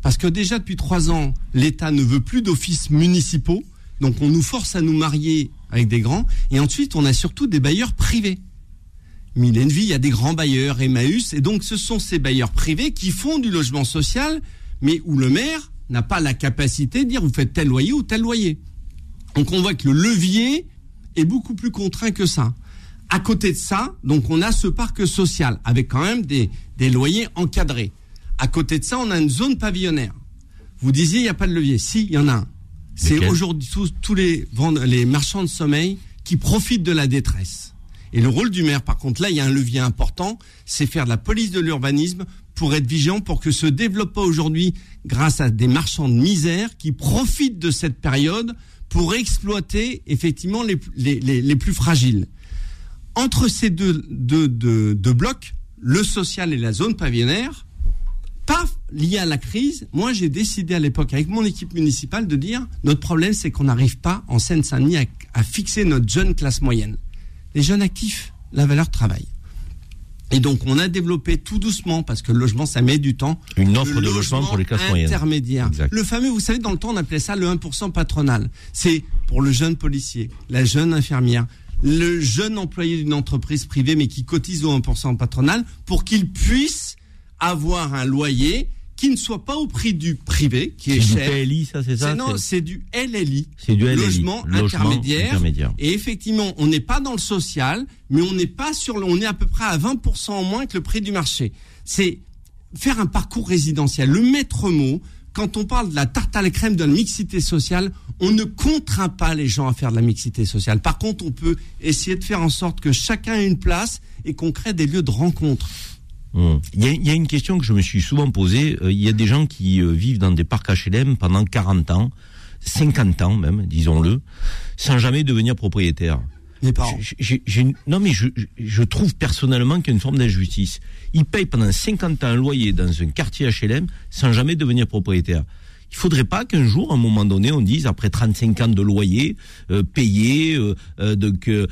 Parce que déjà, depuis trois ans, l'État ne veut plus d'offices municipaux. Donc, on nous force à nous marier avec des grands. Et ensuite, on a surtout des bailleurs privés. Mille et une vies, il y a des grands bailleurs, Emmaüs. Et donc, ce sont ces bailleurs privés qui font du logement social, mais où le maire n'a pas la capacité de dire « vous faites tel loyer ou tel loyer ». Donc, on voit que le levier... est beaucoup plus contraint que ça. À côté de ça, donc on a ce parc social avec quand même des, des loyers encadrés. À côté de ça, on a une zone pavillonnaire. Vous disiez, il n'y a pas de levier. Si, il y en a un. C'est okay. Aujourd'hui tous, tous les, les marchands de sommeil qui profitent de la détresse. Et le rôle du maire, par contre, là, il y a un levier important, c'est faire de la police de l'urbanisme pour être vigilant, pour que se développe pas aujourd'hui grâce à des marchands de misère qui profitent de cette période pour exploiter effectivement les, les, les, les plus fragiles. Entre ces deux, deux, deux, deux blocs, le social et la zone pavillonnaire, paf, lié à la crise, moi j'ai décidé à l'époque avec mon équipe municipale de dire notre problème c'est qu'on n'arrive pas en Seine-Saint-Denis à, à fixer notre jeune classe moyenne. Les jeunes actifs, la valeur travail. Et donc, on a développé tout doucement, parce que le logement, ça met du temps. Une offre de logement pour les classes moyennes. Intermédiaire. Le fameux, vous savez, dans le temps, on appelait ça le un pour cent patronal. C'est pour le jeune policier, la jeune infirmière, le jeune employé d'une entreprise privée, mais qui cotise au un pour cent patronal, pour qu'il puisse avoir un loyer qui ne soit pas au prix du privé, qui est, c'est cher. C'est du P L I, ça, c'est ça c'est, Non, c'est... c'est du L L I. C'est du L L I. Logement, logement intermédiaire. intermédiaire. Et effectivement, on n'est pas dans le social, mais on n'est pas sur le, on est à peu près à vingt pour cent en moins que le prix du marché. C'est faire un parcours résidentiel. Le maître mot, quand on parle de la tarte à la crème de la mixité sociale, on ne contraint pas les gens à faire de la mixité sociale. Par contre, on peut essayer de faire en sorte que chacun ait une place et qu'on crée des lieux de rencontre. Hum. Il, y a, il y a une question que je me suis souvent posée. Euh, il y a des gens qui euh, vivent dans des parcs H L M pendant quarante ans, cinquante ans même, disons-le, sans jamais devenir propriétaires. Mes parents. J'ai, j'ai, j'ai une... Non mais je, je trouve personnellement qu'il y a une forme d'injustice. Ils payent pendant cinquante ans un loyer dans un quartier H L M sans jamais devenir propriétaires. Il faudrait pas qu'un jour, à un moment donné, on dise, après trente-cinq ans de loyer, euh, payé, euh, euh, donc, euh,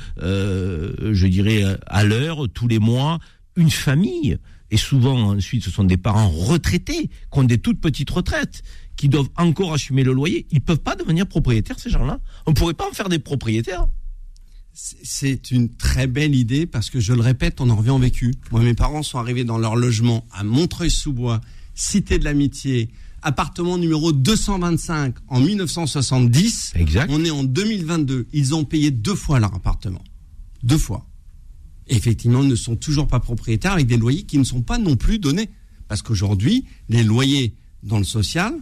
je dirais, à l'heure, tous les mois, une famille, et souvent ensuite ce sont des parents retraités qui ont des toutes petites retraites, qui doivent encore assumer le loyer, ils ne peuvent pas devenir propriétaires, ces gens-là. On ne pourrait pas en faire des propriétaires. C'est une très belle idée parce que, je le répète, on en revient au vécu. Moi, mes parents sont arrivés dans leur logement à Montreuil-sous-Bois, Cité de l'Amitié, appartement numéro deux cent vingt-cinq en dix-neuf cent soixante-dix. Exact. On est en deux mille vingt-deux. Ils ont payé deux fois leur appartement. Deux fois. Effectivement, ne sont toujours pas propriétaires avec des loyers qui ne sont pas non plus donnés. Parce qu'aujourd'hui, les loyers dans le social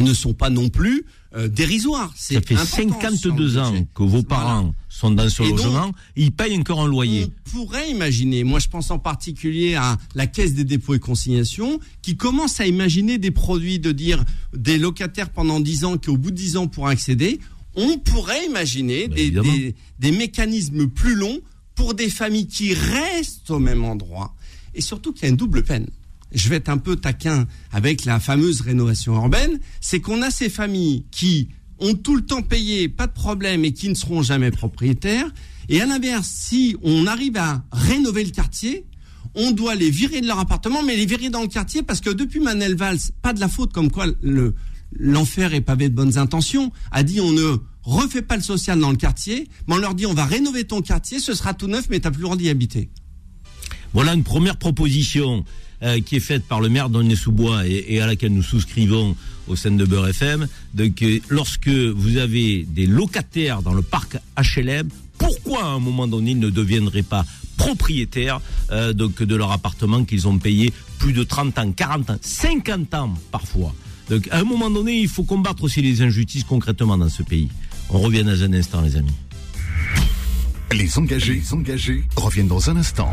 ne sont pas non plus euh, dérisoires. C'est ça fait cinquante-deux ans que vos parents voilà. sont dans ce et logement, donc, ils payent encore un loyer. On pourrait imaginer, moi je pense en particulier à la Caisse des dépôts et consignations, qui commence à imaginer des produits, de dire des locataires pendant dix ans qui au bout de dix ans pourront accéder. On pourrait imaginer ben, des, des, des mécanismes plus longs pour des familles qui restent au même endroit, et surtout qu'il y a une double peine. Je vais être un peu taquin avec la fameuse rénovation urbaine, c'est qu'on a ces familles qui ont tout le temps payé, pas de problème, et qui ne seront jamais propriétaires, et à l'inverse, si on arrive à rénover le quartier, on doit les virer de leur appartement, mais les virer dans le quartier, parce que depuis Manuel Valls, pas de la faute, comme quoi le, l'enfer est pavé de bonnes intentions, a dit on ne refais pas le social dans le quartier, mais on leur dit on va rénover ton quartier, ce sera tout neuf, mais t'as plus le droit d'y habiter. Voilà une première proposition euh, qui est faite par le maire d'Aulnay-sous-Bois et, et à laquelle nous souscrivons au sein de Beur F M. Donc, euh, lorsque vous avez des locataires dans le parc H L M, pourquoi à un moment donné ils ne deviendraient pas propriétaires euh, donc, de leur appartement qu'ils ont payé plus de trente ans, quarante ans, cinquante ans parfois? Donc, à un moment donné, il faut combattre aussi les injustices concrètement dans ce pays. On revient dans un instant, les amis. Les engagés, les engagés reviennent dans un instant.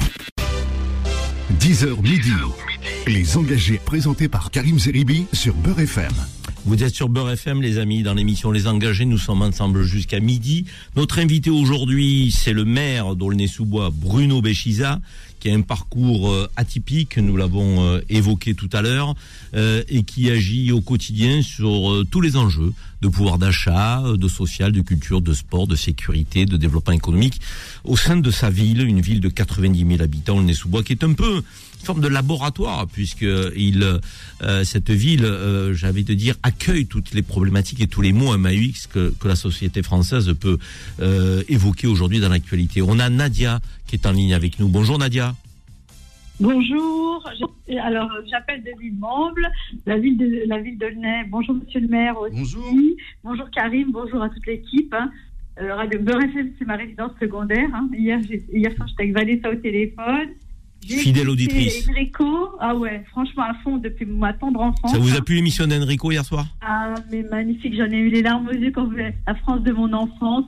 dix heures midi. Les engagés présentés par Karim Zeribi sur Beur F M. Vous êtes sur Beur F M, les amis, dans l'émission Les Engagés. Nous sommes ensemble jusqu'à midi. Notre invité aujourd'hui, c'est le maire d'Aulnay-sous-Bois, Bruno Beschizza, qui a un parcours atypique, nous l'avons évoqué tout à l'heure, euh, et qui agit au quotidien sur euh, tous les enjeux de pouvoir d'achat, de social, de culture, de sport, de sécurité, de développement économique, au sein de sa ville, une ville de quatre-vingt-dix mille habitants, Aulnay-sous-Bois, qui est un peu une forme de laboratoire, puisque il, euh, cette ville, euh, j'avais de dire, accueille toutes les problématiques et tous les mots M A U X que, que la société française peut euh, évoquer aujourd'hui dans l'actualité. On a Nadia qui est en ligne avec nous. Bonjour Nadia. Bonjour, je, alors j'appelle de l'Île-Mauble, la ville de la ville d'Aulnay. Bonjour Monsieur le Maire aussi. Bonjour. Bonjour Karim, bonjour à toute l'équipe. Hein. Alors Radio Beur F M, c'est ma résidence secondaire. Hein. Hier, j'ai, hier soir, j'étais avec Vanessa au téléphone. J'ai fidèle auditrice. Enrico, ah ouais, franchement à fond depuis ma tendre enfance. Ça vous a plu l'émission d'Enrico hier soir? Ah mais magnifique, j'en ai eu les larmes aux yeux quand vous êtes la France de mon enfance.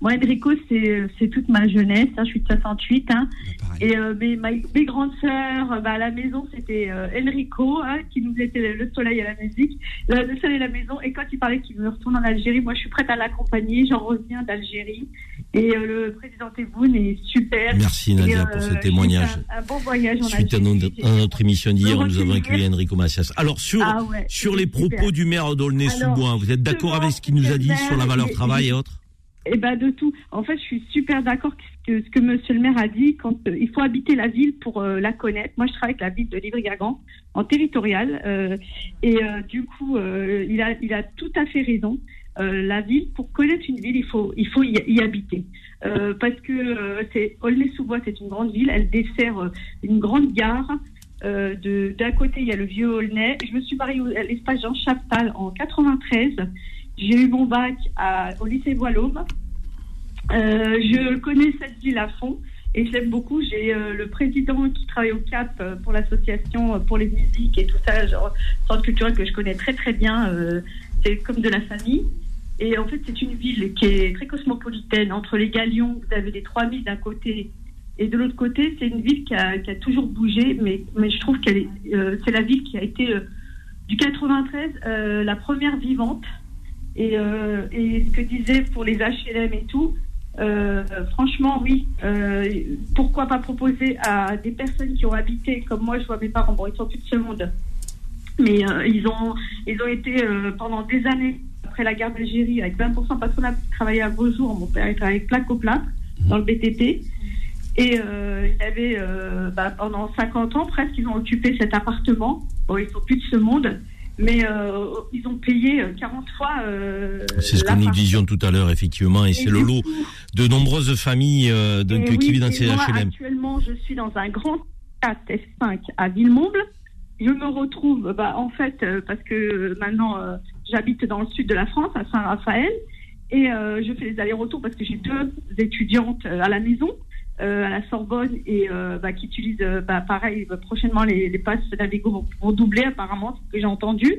Moi, Enrico, c'est, c'est toute ma jeunesse. Hein, je suis de soixante-huit. Hein, et euh, mes, ma, mes grandes sœurs, bah, à la maison, c'était euh, Enrico hein, qui nous mettait le soleil à la musique, le, le soleil à la maison. Et quand il parlait qu'il me retourne en Algérie, moi, je suis prête à l'accompagner. J'en reviens d'Algérie. Et euh, le président Tebboune est super. Merci, Nadia, et, euh, pour ce témoignage. Un, un bon voyage en Suite Algérie. Suite à, à notre émission d'hier, nous avons accueilli Enrico Macias. Alors, sur, ah ouais, sur les super. propos du maire d'Aulnay-sous-Bois, vous êtes d'accord avec ce qu'il nous a dit sur la valeur et, travail et, et autres? Eh ben de tout. En fait, je suis super d'accord avec ce que Monsieur le maire a dit. Quand euh, il faut habiter la ville pour euh, la connaître. Moi, je travaille avec la ville de Livry-Gargan en territorial, euh, et euh, du coup, euh, il a il a tout à fait raison. Euh, la ville, pour connaître une ville, il faut il faut y, y habiter euh, parce que euh, c'est Aulnay-sous-Bois, c'est une grande ville. Elle dessert euh, une grande gare. Euh, de d'un côté, il y a le vieux Aulnay. Je me suis mariée à l'espace Jean Chaptal en quatre-vingt-treize. J'ai eu mon bac à, au lycée Bois-l'Aube. Euh, je connais cette ville à fond et je l'aime beaucoup. J'ai euh, le président qui travaille au C A P euh, pour l'association euh, pour les musiques et tout ça, genre centre culturel que je connais très très bien. Euh, c'est comme de la famille. Et en fait, c'est une ville qui est très cosmopolitaine. Entre les Galions, vous avez les trois villes d'un côté et de l'autre côté, c'est une ville qui a, qui a toujours bougé. Mais, mais je trouve qu'elle est, euh, c'est la ville qui a été euh, du quatre-vingt-treize euh, la première vivante. Et, euh, et ce que disait pour les H L M et tout, euh, franchement, oui. Euh, pourquoi pas proposer à des personnes qui ont habité, comme moi, je vois mes parents, bon, ils sont plus de ce monde, mais euh, ils ont ils ont été euh, pendant des années, après la guerre d'Algérie, avec vingt pour cent patronat qui travaillait à Beaujour. Mon père était avec plaque au plâtre, dans le B T P. Et euh, il avait, euh, bah, pendant cinquante ans, presque, ils ont occupé cet appartement. Bon, ils sont plus de ce monde. Mais euh, ils ont payé quarante fois. Euh, c'est ce que nous disions tout à l'heure, effectivement, et, et c'est le lot de nombreuses familles euh, donc, oui, qui vivent dans ces moi, H L M. Actuellement, je suis dans un grand quatre F cinq à Villemomble. Je me retrouve, bah, en fait, euh, parce que maintenant, euh, j'habite dans le sud de la France, à Saint-Raphaël, et euh, je fais les allers-retours parce que j'ai deux étudiantes à la maison, euh, à la Sorbonne, et euh, bah, qui utilisent, euh, bah, pareil, bah, prochainement les, les passes Navigo vont, vont doubler, apparemment, c'est ce que j'ai entendu.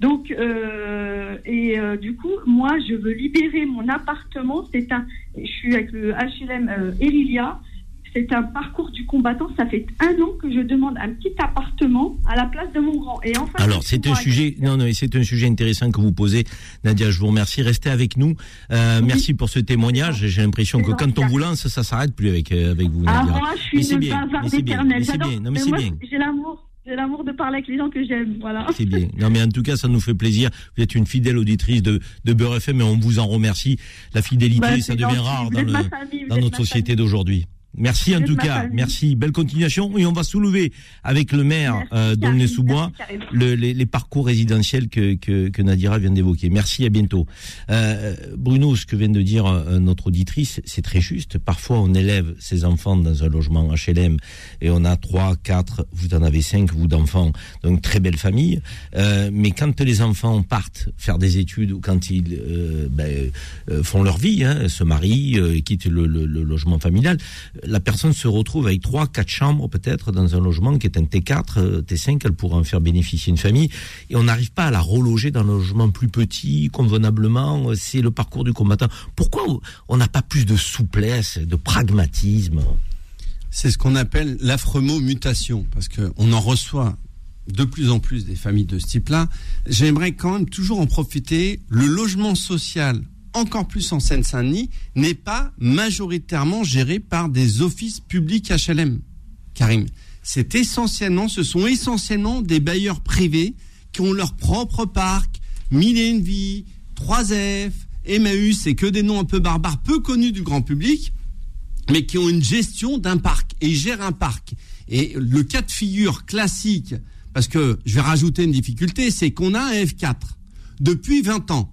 Donc, euh, et euh, du coup, moi, je veux libérer mon appartement. C'est un, je suis avec le H L M euh, Erilia. C'est un parcours du combattant. Ça fait un an que je demande un petit appartement à la place de mon grand. Et enfin, alors, c'est un sujet. Non, non, c'est un sujet intéressant que vous posez, Nadia. Je vous remercie. Restez avec nous. Euh, oui. Merci pour ce témoignage. J'ai l'impression que quand on vous lance, ça s'arrête plus avec avec vous, Nadia. Ah, moi, je suis une bavarde éternelle. C'est bien. Non, mais c'est bien. J'ai l'amour. J'ai l'amour de parler avec les gens que j'aime, voilà. C'est bien. Non, mais en tout cas, ça nous fait plaisir. Vous êtes une fidèle auditrice de, de Beur F M, mais on vous en remercie. La fidélité, bah, ça devient gentil. Rare dans, le, famille, dans notre société famille. D'aujourd'hui. Merci en tout cas, famille. Merci. Belle continuation. Et on va soulever avec le maire euh, d'Aulnay-sous-Bois le, les, les parcours résidentiels que, que, que Nadira vient d'évoquer. Merci, à bientôt. Euh, Bruno, ce que vient de dire euh, notre auditrice, c'est très juste. Parfois, on élève ses enfants dans un logement H L M et on a trois, quatre, vous en avez cinq, vous d'enfants, donc très belle famille. Euh, mais quand les enfants partent faire des études ou quand ils euh, ben, euh, font leur vie, hein, se marient, euh, quittent le, le, le logement familial, la personne se retrouve avec trois, quatre chambres peut-être dans un logement qui est un T quatre, T cinq, elle pourra en faire bénéficier une famille et on n'arrive pas à la reloger dans un logement plus petit, convenablement, c'est le parcours du combattant. Pourquoi on n'a pas plus de souplesse, de pragmatisme? C'est ce qu'on appelle l'affreux mot mutation, parce qu'on en reçoit de plus en plus des familles de ce type-là. J'aimerais quand même toujours en profiter, le logement social encore plus en Seine-Saint-Denis, n'est pas majoritairement géré par des offices publics H L M. Karim, c'est essentiellement, ce sont essentiellement des bailleurs privés qui ont leur propre parc, Mille et une vies, trois F, Emmaüs, c'est que des noms un peu barbares, peu connus du grand public, mais qui ont une gestion d'un parc et gèrent un parc. Et le cas de figure classique, parce que je vais rajouter une difficulté, c'est qu'on a un F quatre depuis vingt ans.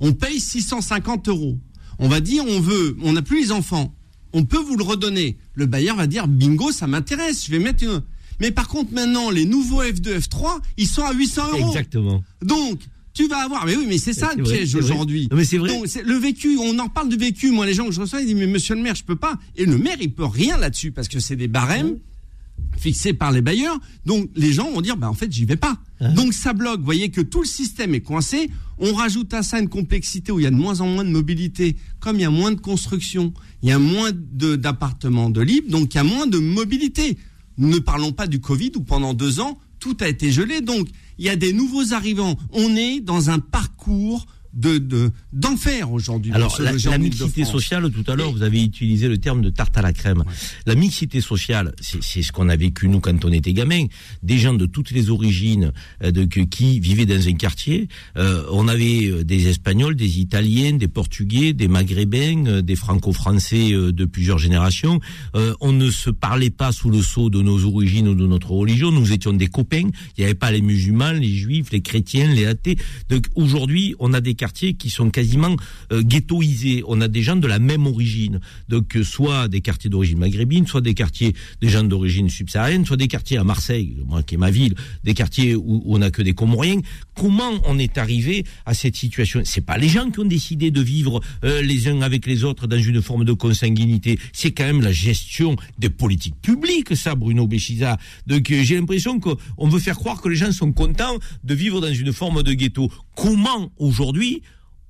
On paye six cent cinquante euros. On va dire, on veut, on n'a plus les enfants. On peut vous le redonner. Le bailleur va dire, bingo, ça m'intéresse, je vais mettre une... Mais par contre, maintenant, les nouveaux F deux, F trois, ils sont à huit cents euros. Exactement. Donc, tu vas avoir... Mais oui, mais c'est ça c'est le vrai, piège aujourd'hui. Non, mais c'est vrai. Donc, c'est le vécu, on en parle de vécu. Moi, les gens que je reçois, ils disent, mais monsieur le maire, je peux pas. Et le maire, il peut rien là-dessus, parce que c'est des barèmes mmh. fixés par les bailleurs. Donc, les gens vont dire, bah, en fait, j'y vais pas. Hein? Donc, ça bloque. Vous voyez que tout le système est coincé. On rajoute à ça une complexité où il y a de moins en moins de mobilité. Comme il y a moins de construction, il y a moins de, d'appartements de libre, donc il y a moins de mobilité. Ne parlons pas du Covid où pendant deux ans, tout a été gelé. Donc, il y a des nouveaux arrivants. On est dans un parcours de, de, d'enfer aujourd'hui. Alors, la, la mixité sociale, tout à l'heure, vous avez utilisé le terme de tarte à la crème. Ouais. La mixité sociale, c'est, c'est ce qu'on a vécu, nous, quand on était gamin. Des gens de toutes les origines euh, de, qui vivaient dans un quartier. Euh, on avait des Espagnols, des Italiens, des Portugais, des Maghrébins, euh, des Franco-Français euh, de plusieurs générations. Euh, on ne se parlait pas sous le sceau de nos origines ou de notre religion. Nous étions des copains. Il n'y avait pas les musulmans, les juifs, les chrétiens, les athées. Donc, aujourd'hui, on a des quartiers qui sont quasiment euh, ghettoisés. On a des gens de la même origine. Donc, euh, soit des quartiers d'origine maghrébine, soit des quartiers des gens d'origine subsaharienne, soit des quartiers à Marseille, moi qui est ma ville, des quartiers où, où on n'a que des Comoriens. Comment on est arrivé à cette situation? C'est pas les gens qui ont décidé de vivre euh, les uns avec les autres dans une forme de consanguinité. C'est quand même la gestion des politiques publiques, ça, Bruno Beschizza. Donc, euh, j'ai l'impression qu'on veut faire croire que les gens sont contents de vivre dans une forme de ghetto. Comment, aujourd'hui,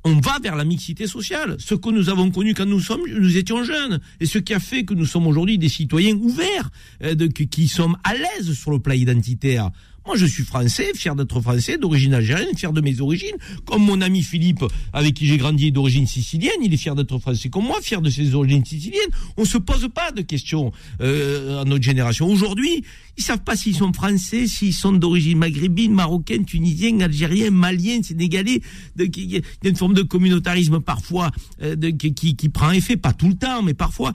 on va vers la mixité sociale, ce que nous avons connu quand nous, sommes, nous étions jeunes, et ce qui a fait que nous sommes aujourd'hui des citoyens ouverts, euh, de, qui sommes à l'aise sur le plan identitaire. Moi, je suis français, fier d'être français, d'origine algérienne, fier de mes origines, comme mon ami Philippe, avec qui j'ai grandi, est d'origine sicilienne, il est fier d'être français comme moi, fier de ses origines siciliennes. On ne se pose pas de questions euh, à notre génération. Aujourd'hui, ils ne savent pas s'ils sont français, s'ils sont d'origine maghrébine, marocaine, tunisienne, algérienne, malienne, sénégalais. Donc, il y a une forme de communautarisme parfois euh, de, qui, qui prend effet, pas tout le temps, mais parfois.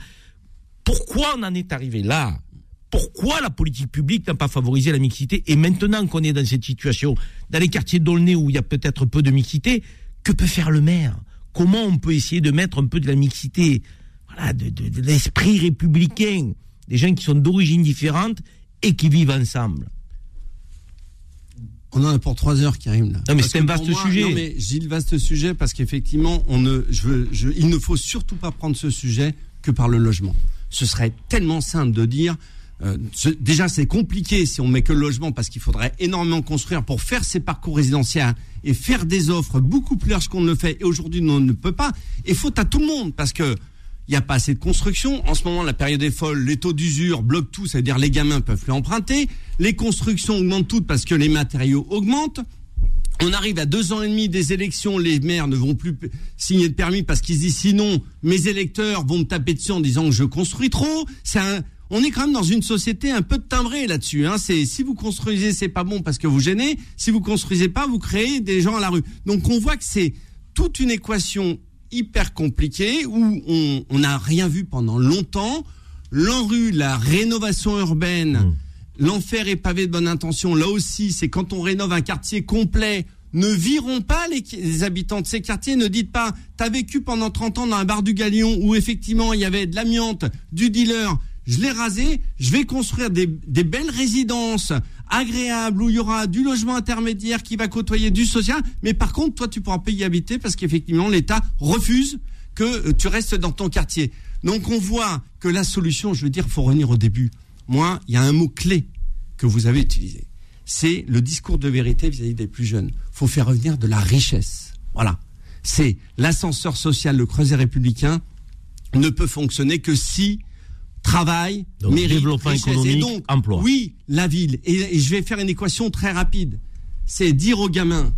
Pourquoi on en est arrivé là ? Pourquoi la politique publique n'a pas favorisé la mixité? Et maintenant qu'on est dans cette situation, dans les quartiers d'Aulnay où il y a peut-être peu de mixité, que peut faire le maire? Comment on peut essayer de mettre un peu de la mixité, voilà, de, de, de l'esprit républicain, des gens qui sont d'origines différentes et qui vivent ensemble? On en a pour trois heures qui arrivent là. Non mais c'est un vaste moi, sujet. Non mais j'ai le vaste sujet parce qu'effectivement, on ne, je veux, je, il ne faut surtout pas prendre ce sujet que par le logement. Ce serait tellement simple de dire... Euh, ce, déjà, c'est compliqué si on met que le logement parce qu'il faudrait énormément construire pour faire ces parcours résidentiels et faire des offres beaucoup plus larges qu'on ne le fait. Et aujourd'hui, on ne peut pas. Et faute à tout le monde parce que il n'y a pas assez de construction. En ce moment, la période est folle. Les taux d'usure bloquent tout. Ça veut dire les gamins peuvent plus emprunter. Les constructions augmentent toutes parce que les matériaux augmentent. On arrive à deux ans et demi des élections, les maires ne vont plus signer de permis parce qu'ils disent sinon mes électeurs vont me taper dessus en disant que je construis trop. C'est un On est quand même dans une société un peu timbrée là-dessus. Hein. C'est, si vous construisez, c'est pas bon parce que vous gênez. Si vous construisez pas, vous créez des gens à la rue. Donc on voit que c'est toute une équation hyper compliquée où on n'a rien vu pendant longtemps. L'enrue, la rénovation urbaine, mmh. l'enfer est pavé de bonnes intentions. Là aussi, c'est quand on rénove un quartier complet. Ne virons pas les, les habitants de ces quartiers, ne dites pas « t'as vécu pendant trente ans dans un bar du Galion où effectivement il y avait de l'amiante, du dealer ». Je l'ai rasé, je vais construire des, des belles résidences agréables où il y aura du logement intermédiaire qui va côtoyer du social. Mais par contre, toi, tu pourras pas y habiter parce qu'effectivement, l'État refuse que tu restes dans ton quartier. Donc, on voit que la solution, je veux dire, faut revenir au début. Moi, il y a un mot clé que vous avez utilisé. C'est le discours de vérité vis-à-vis des plus jeunes. Faut faire revenir de la richesse. Voilà. C'est l'ascenseur social, le creuset républicain ne peut fonctionner que si travail, donc, mérite, développement richesse. Économique, et donc, emploi. Oui, la ville. Et, et je vais faire une équation très rapide. C'est dire aux gamins,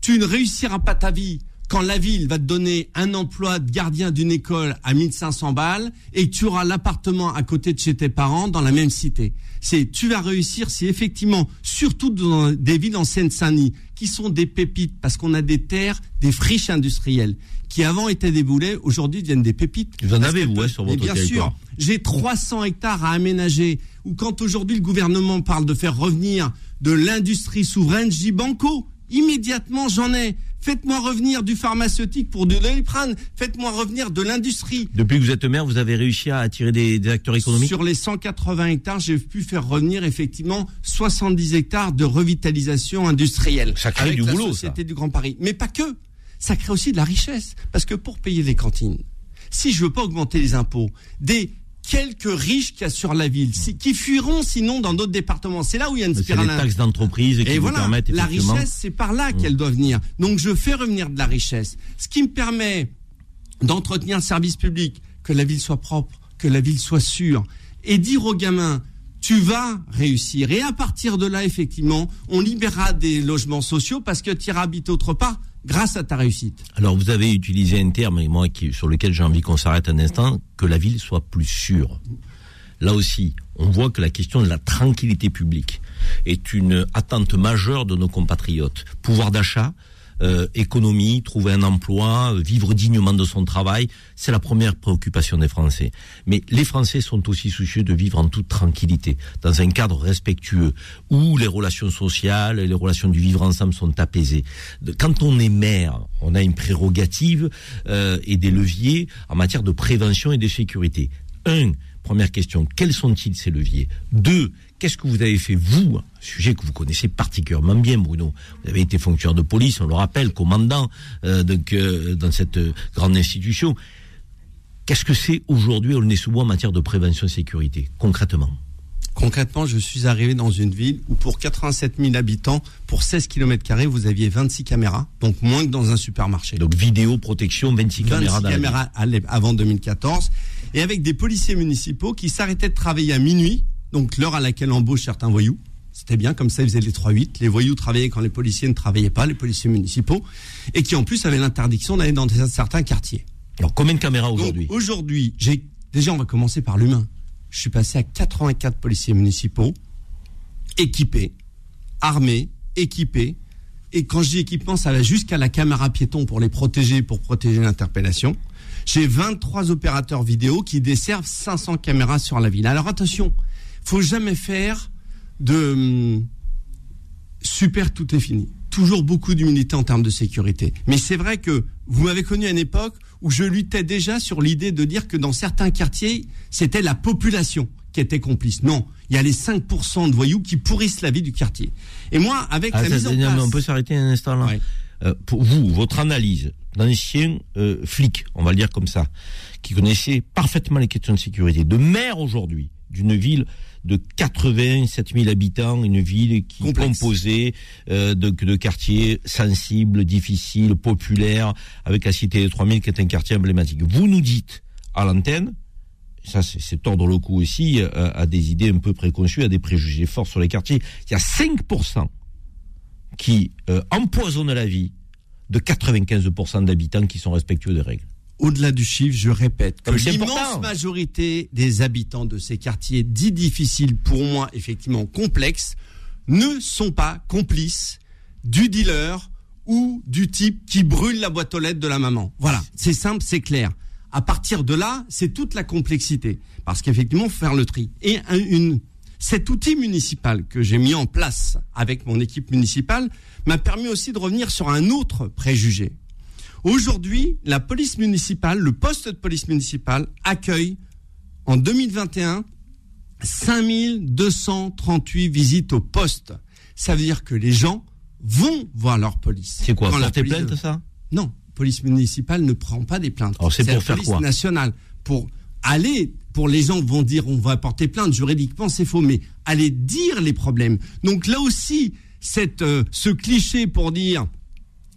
tu ne réussiras pas ta vie quand la ville va te donner un emploi de gardien d'une école à mille cinq cents balles et que tu auras l'appartement à côté de chez tes parents dans la même cité. C'est, tu vas réussir si effectivement, surtout dans des villes en Seine-Saint-Denis, qui sont des pépites, parce qu'on a des terres, des friches industrielles, qui avant étaient des boulets, aujourd'hui deviennent des pépites. Vous en avez, vous, hein, sur votre territoire. Bien sûr, j'ai trois cents hectares à aménager, où quand aujourd'hui le gouvernement parle de faire revenir de l'industrie souveraine, je dis banco, immédiatement j'en ai. Faites-moi revenir du pharmaceutique pour du Doliprane. Faites-moi revenir de l'industrie. Depuis que vous êtes maire, vous avez réussi à attirer des, des acteurs économiques ? Sur les cent quatre-vingts hectares, j'ai pu faire revenir effectivement soixante-dix hectares de revitalisation industrielle. Ça crée avec du boulot, ça. C'était du Grand Paris. Mais pas que. Ça crée aussi de la richesse. Parce que pour payer les cantines, si je ne veux pas augmenter les impôts, des quelques riches qu'il y a sur la ville, si, qui fuiront sinon dans d'autres départements. C'est là où il y a une spirale. C'est les taxes d'entreprise qui et voilà, permettent la richesse, c'est par là qu'elle mmh. doit venir. Donc je fais revenir de la richesse. Ce qui me permet d'entretenir le service public, que la ville soit propre, que la ville soit sûre, et dire aux gamins, tu vas réussir. Et à partir de là, effectivement, on libérera des logements sociaux parce que tu iras habiter autre part grâce à ta réussite. Alors, vous avez utilisé un terme, et moi, qui, sur lequel j'ai envie qu'on s'arrête un instant, que la ville soit plus sûre. Là aussi, on voit que la question de la tranquillité publique est une attente majeure de nos compatriotes. Pouvoir d'achat, euh, économie, trouver un emploi, vivre dignement de son travail, c'est la première préoccupation des Français. Mais les Français sont aussi soucieux de vivre en toute tranquillité, dans un cadre respectueux, où les relations sociales et les relations du vivre ensemble sont apaisées. Quand on est maire, on a une prérogative euh, et des leviers en matière de prévention et de sécurité. Un, première question, quels sont-ils ces leviers ? Deux, qu'est-ce que vous avez fait, vous ? Sujet que vous connaissez particulièrement bien, Bruno. Vous avez été fonctionnaire de police, on le rappelle, commandant euh, donc, euh, dans cette grande institution. Qu'est-ce que c'est aujourd'hui Aulnay-sous-Bois en matière de prévention et sécurité, concrètement ? Concrètement, je suis arrivé dans une ville où pour quatre-vingt-sept mille habitants, pour seize kilomètres carrés, vous aviez vingt-six caméras, donc moins que dans un supermarché. Donc vidéo, protection, vingt-six caméras dans la ville. vingt-six caméras avant deux mille quatorze. Et avec des policiers municipaux qui s'arrêtaient de travailler à minuit, donc l'heure à laquelle embauchent certains voyous. C'était bien, comme ça ils faisaient les trois huit. Les voyous travaillaient quand les policiers ne travaillaient pas, les policiers municipaux. Et qui en plus avaient l'interdiction d'aller dans certains quartiers. Alors combien de caméras aujourd'hui ? Donc, aujourd'hui, j'ai... déjà on va commencer par l'humain. Je suis passé à quatre-vingt-quatre policiers municipaux, équipés, armés, équipés. Et quand je dis équipement, ça va jusqu'à la caméra piéton pour les protéger, pour protéger l'interpellation. J'ai vingt-trois opérateurs vidéo qui desservent cinq cents caméras sur la ville. Alors attention, faut jamais faire de super tout est fini. Toujours beaucoup d'humilité en termes de sécurité. Mais c'est vrai que vous m'avez connu à une époque où je luttais déjà sur l'idée de dire que dans certains quartiers, c'était la population qui était complice. Non, il y a les cinq pour cent de voyous qui pourrissent la vie du quartier. Et moi, avec ah, la mise en place... On peut s'arrêter un instant là. Ouais. Euh, pour vous, votre analyse d'ancien euh, flic, on va le dire comme ça, qui connaissait parfaitement les questions de sécurité, de maire aujourd'hui, d'une ville de quatre-vingt-sept mille habitants, une ville qui est composée euh, de, de quartiers sensibles, difficiles, populaires, avec la cité des trois mille qui est un quartier emblématique. Vous nous dites à l'antenne, ça c'est, c'est tordre le cou aussi, euh, à des idées un peu préconçues, à des préjugés forts sur les quartiers, il y a cinq pour cent qui euh, empoisonnent la vie de quatre-vingt-quinze pour cent d'habitants qui sont respectueux des règles. Au-delà du chiffre, je répète que l'immense majorité des habitants de ces quartiers dits difficiles, pour moi effectivement complexes, ne sont pas complices du dealer ou du type qui brûle la boîte aux lettres de la maman. Voilà, c'est simple, c'est clair. À partir de là, c'est toute la complexité. Parce qu'effectivement, faut faire le tri. Et un, une, cet outil municipal que j'ai mis en place avec mon équipe municipale m'a permis aussi de revenir sur un autre préjugé. Aujourd'hui, la police municipale, le poste de police municipale accueille en deux mille vingt et un cinq mille deux cent trente-huit visites au poste. Ça veut dire que les gens vont voir leur police. C'est quoi, porter plainte de... ça ? Non, police municipale ne prend pas des plaintes. Alors c'est, c'est pour faire quoi ? C'est la police nationale. Pour aller, pour les gens vont dire on va porter plainte, juridiquement c'est faux, mais aller dire les problèmes. Donc là aussi, cette, euh, ce cliché pour dire...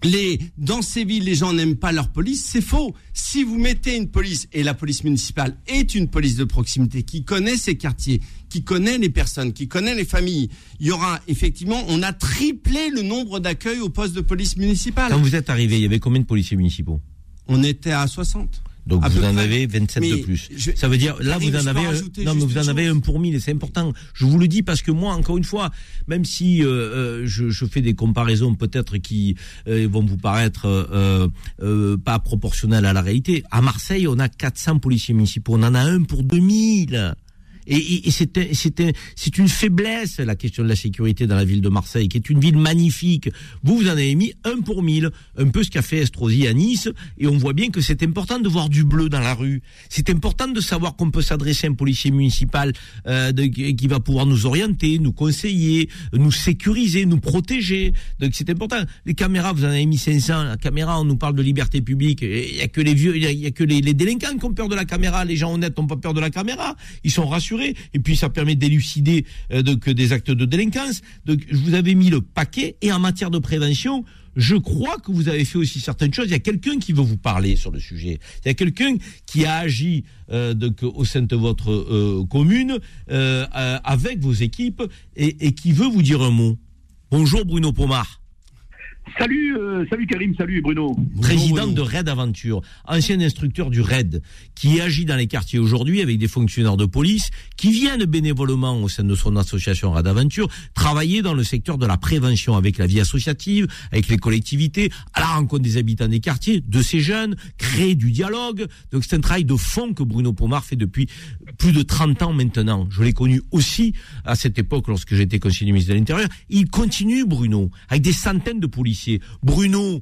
Les, dans ces villes, les gens n'aiment pas leur police, c'est faux. Si vous mettez une police, et la police municipale est une police de proximité qui connaît ses quartiers, qui connaît les personnes, qui connaît les familles, il y aura effectivement, on a triplé le nombre d'accueils au poste de police municipale. Quand vous êtes arrivé, il y avait combien de policiers municipaux ? On était à soixante. Donc à vous en près. Avez vingt-sept mais de plus. Je, ça veut dire, là, vous en avez, un, non, mais vous en chose. avez un pour mille et c'est important. Je vous le dis parce que moi, encore une fois, même si euh, je, je fais des comparaisons peut-être qui euh, vont vous paraître euh, euh, pas proportionnelles à la réalité, à Marseille, on a quatre cents policiers municipaux, on en a un pour deux mille. Et, et, et c'est, un, c'est, un, c'est une faiblesse, la question de la sécurité dans la ville de Marseille, qui est une ville magnifique. Vous, vous en avez mis un pour mille, un peu ce qu'a fait Estrosi à Nice, et on voit bien que c'est important de voir du bleu dans la rue. C'est important de savoir qu'on peut s'adresser à un policier municipal euh, de, qui va pouvoir nous orienter, nous conseiller, nous sécuriser, nous protéger. Donc c'est important. Les caméras, vous en avez mis cinq cents. La caméra, on nous parle de liberté publique. Il n'y a que les vieux, il n'y a, a que les, les délinquants qui ont peur de la caméra. Les gens honnêtes n'ont pas peur de la caméra. Ils sont rassurés. durée. Et puis, ça permet d'élucider euh, de, que des actes de délinquance. Donc, je vous avais mis le paquet. Et en matière de prévention, je crois que vous avez fait aussi certaines choses. Il y a quelqu'un qui veut vous parler sur le sujet. Il y a quelqu'un qui a agi euh, de, au sein de votre euh, commune euh, euh, avec vos équipes et, et qui veut vous dire un mot. Bonjour Bruno Pomart. Salut, euh, salut Karim, salut Bruno. Président Bruno. de RAID Aventure, ancien instructeur du RAID, qui agit dans les quartiers aujourd'hui avec des fonctionnaires de police qui viennent bénévolement au sein de son association RAID Aventure travailler dans le secteur de la prévention avec la vie associative, avec les collectivités, à la rencontre des habitants des quartiers, de ces jeunes, créer du dialogue. Donc c'est un travail de fond que Bruno Pomart fait depuis plus de trente ans maintenant. Je l'ai connu aussi à cette époque lorsque j'étais conseiller ministre de l'Intérieur. Il continue Bruno, avec des centaines de policiers. Bruno,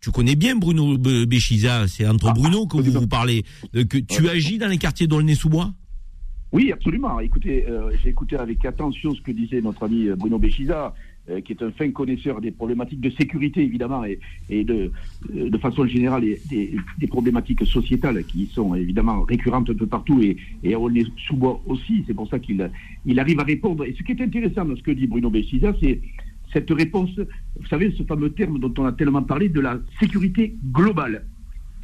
tu connais bien Bruno Beschizza, c'est entre ah, Bruno que vous, vous parlez. Que tu agis dans les quartiers d'Aulnay-sous-Bois ? Oui, absolument. Écoutez, euh, j'ai écouté avec attention ce que disait notre ami Bruno Beschizza, euh, qui est un fin connaisseur des problématiques de sécurité, évidemment, et, et de, euh, de façon générale, et, des, des problématiques sociétales qui sont évidemment récurrentes un peu partout, et, et à Aulnay-sous-Bois aussi. C'est pour ça qu'il il arrive à répondre. Et ce qui est intéressant dans ce que dit Bruno Beschizza, c'est cette réponse, vous savez, ce fameux terme dont on a tellement parlé, de la sécurité globale.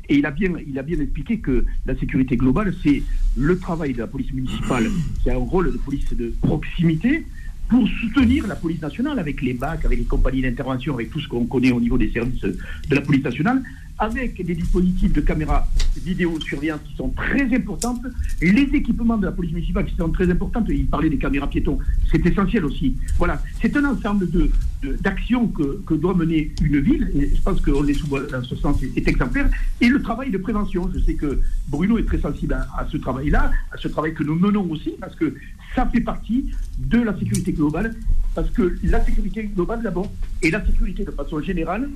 Et il a bien, il a bien expliqué que la sécurité globale, c'est le travail de la police municipale, qui a un rôle de police de proximité, pour soutenir la police nationale, avec les B A C, avec les compagnies d'intervention, avec tout ce qu'on connaît au niveau des services de la police nationale, avec des dispositifs de caméras vidéosurveillance qui sont très importantes, les équipements de la police municipale qui sont très importants, il parlait des caméras piétons, c'est essentiel aussi. Voilà, c'est un ensemble de, de, d'actions que, que doit mener une ville, et je pense qu'on est sous, dans ce sens est, est exemplaire, et le travail de prévention, je sais que Bruno est très sensible à, à ce travail-là, à ce travail que nous menons aussi, parce que ça fait partie de la sécurité globale, parce que la sécurité globale d'abord, et la sécurité de façon générale,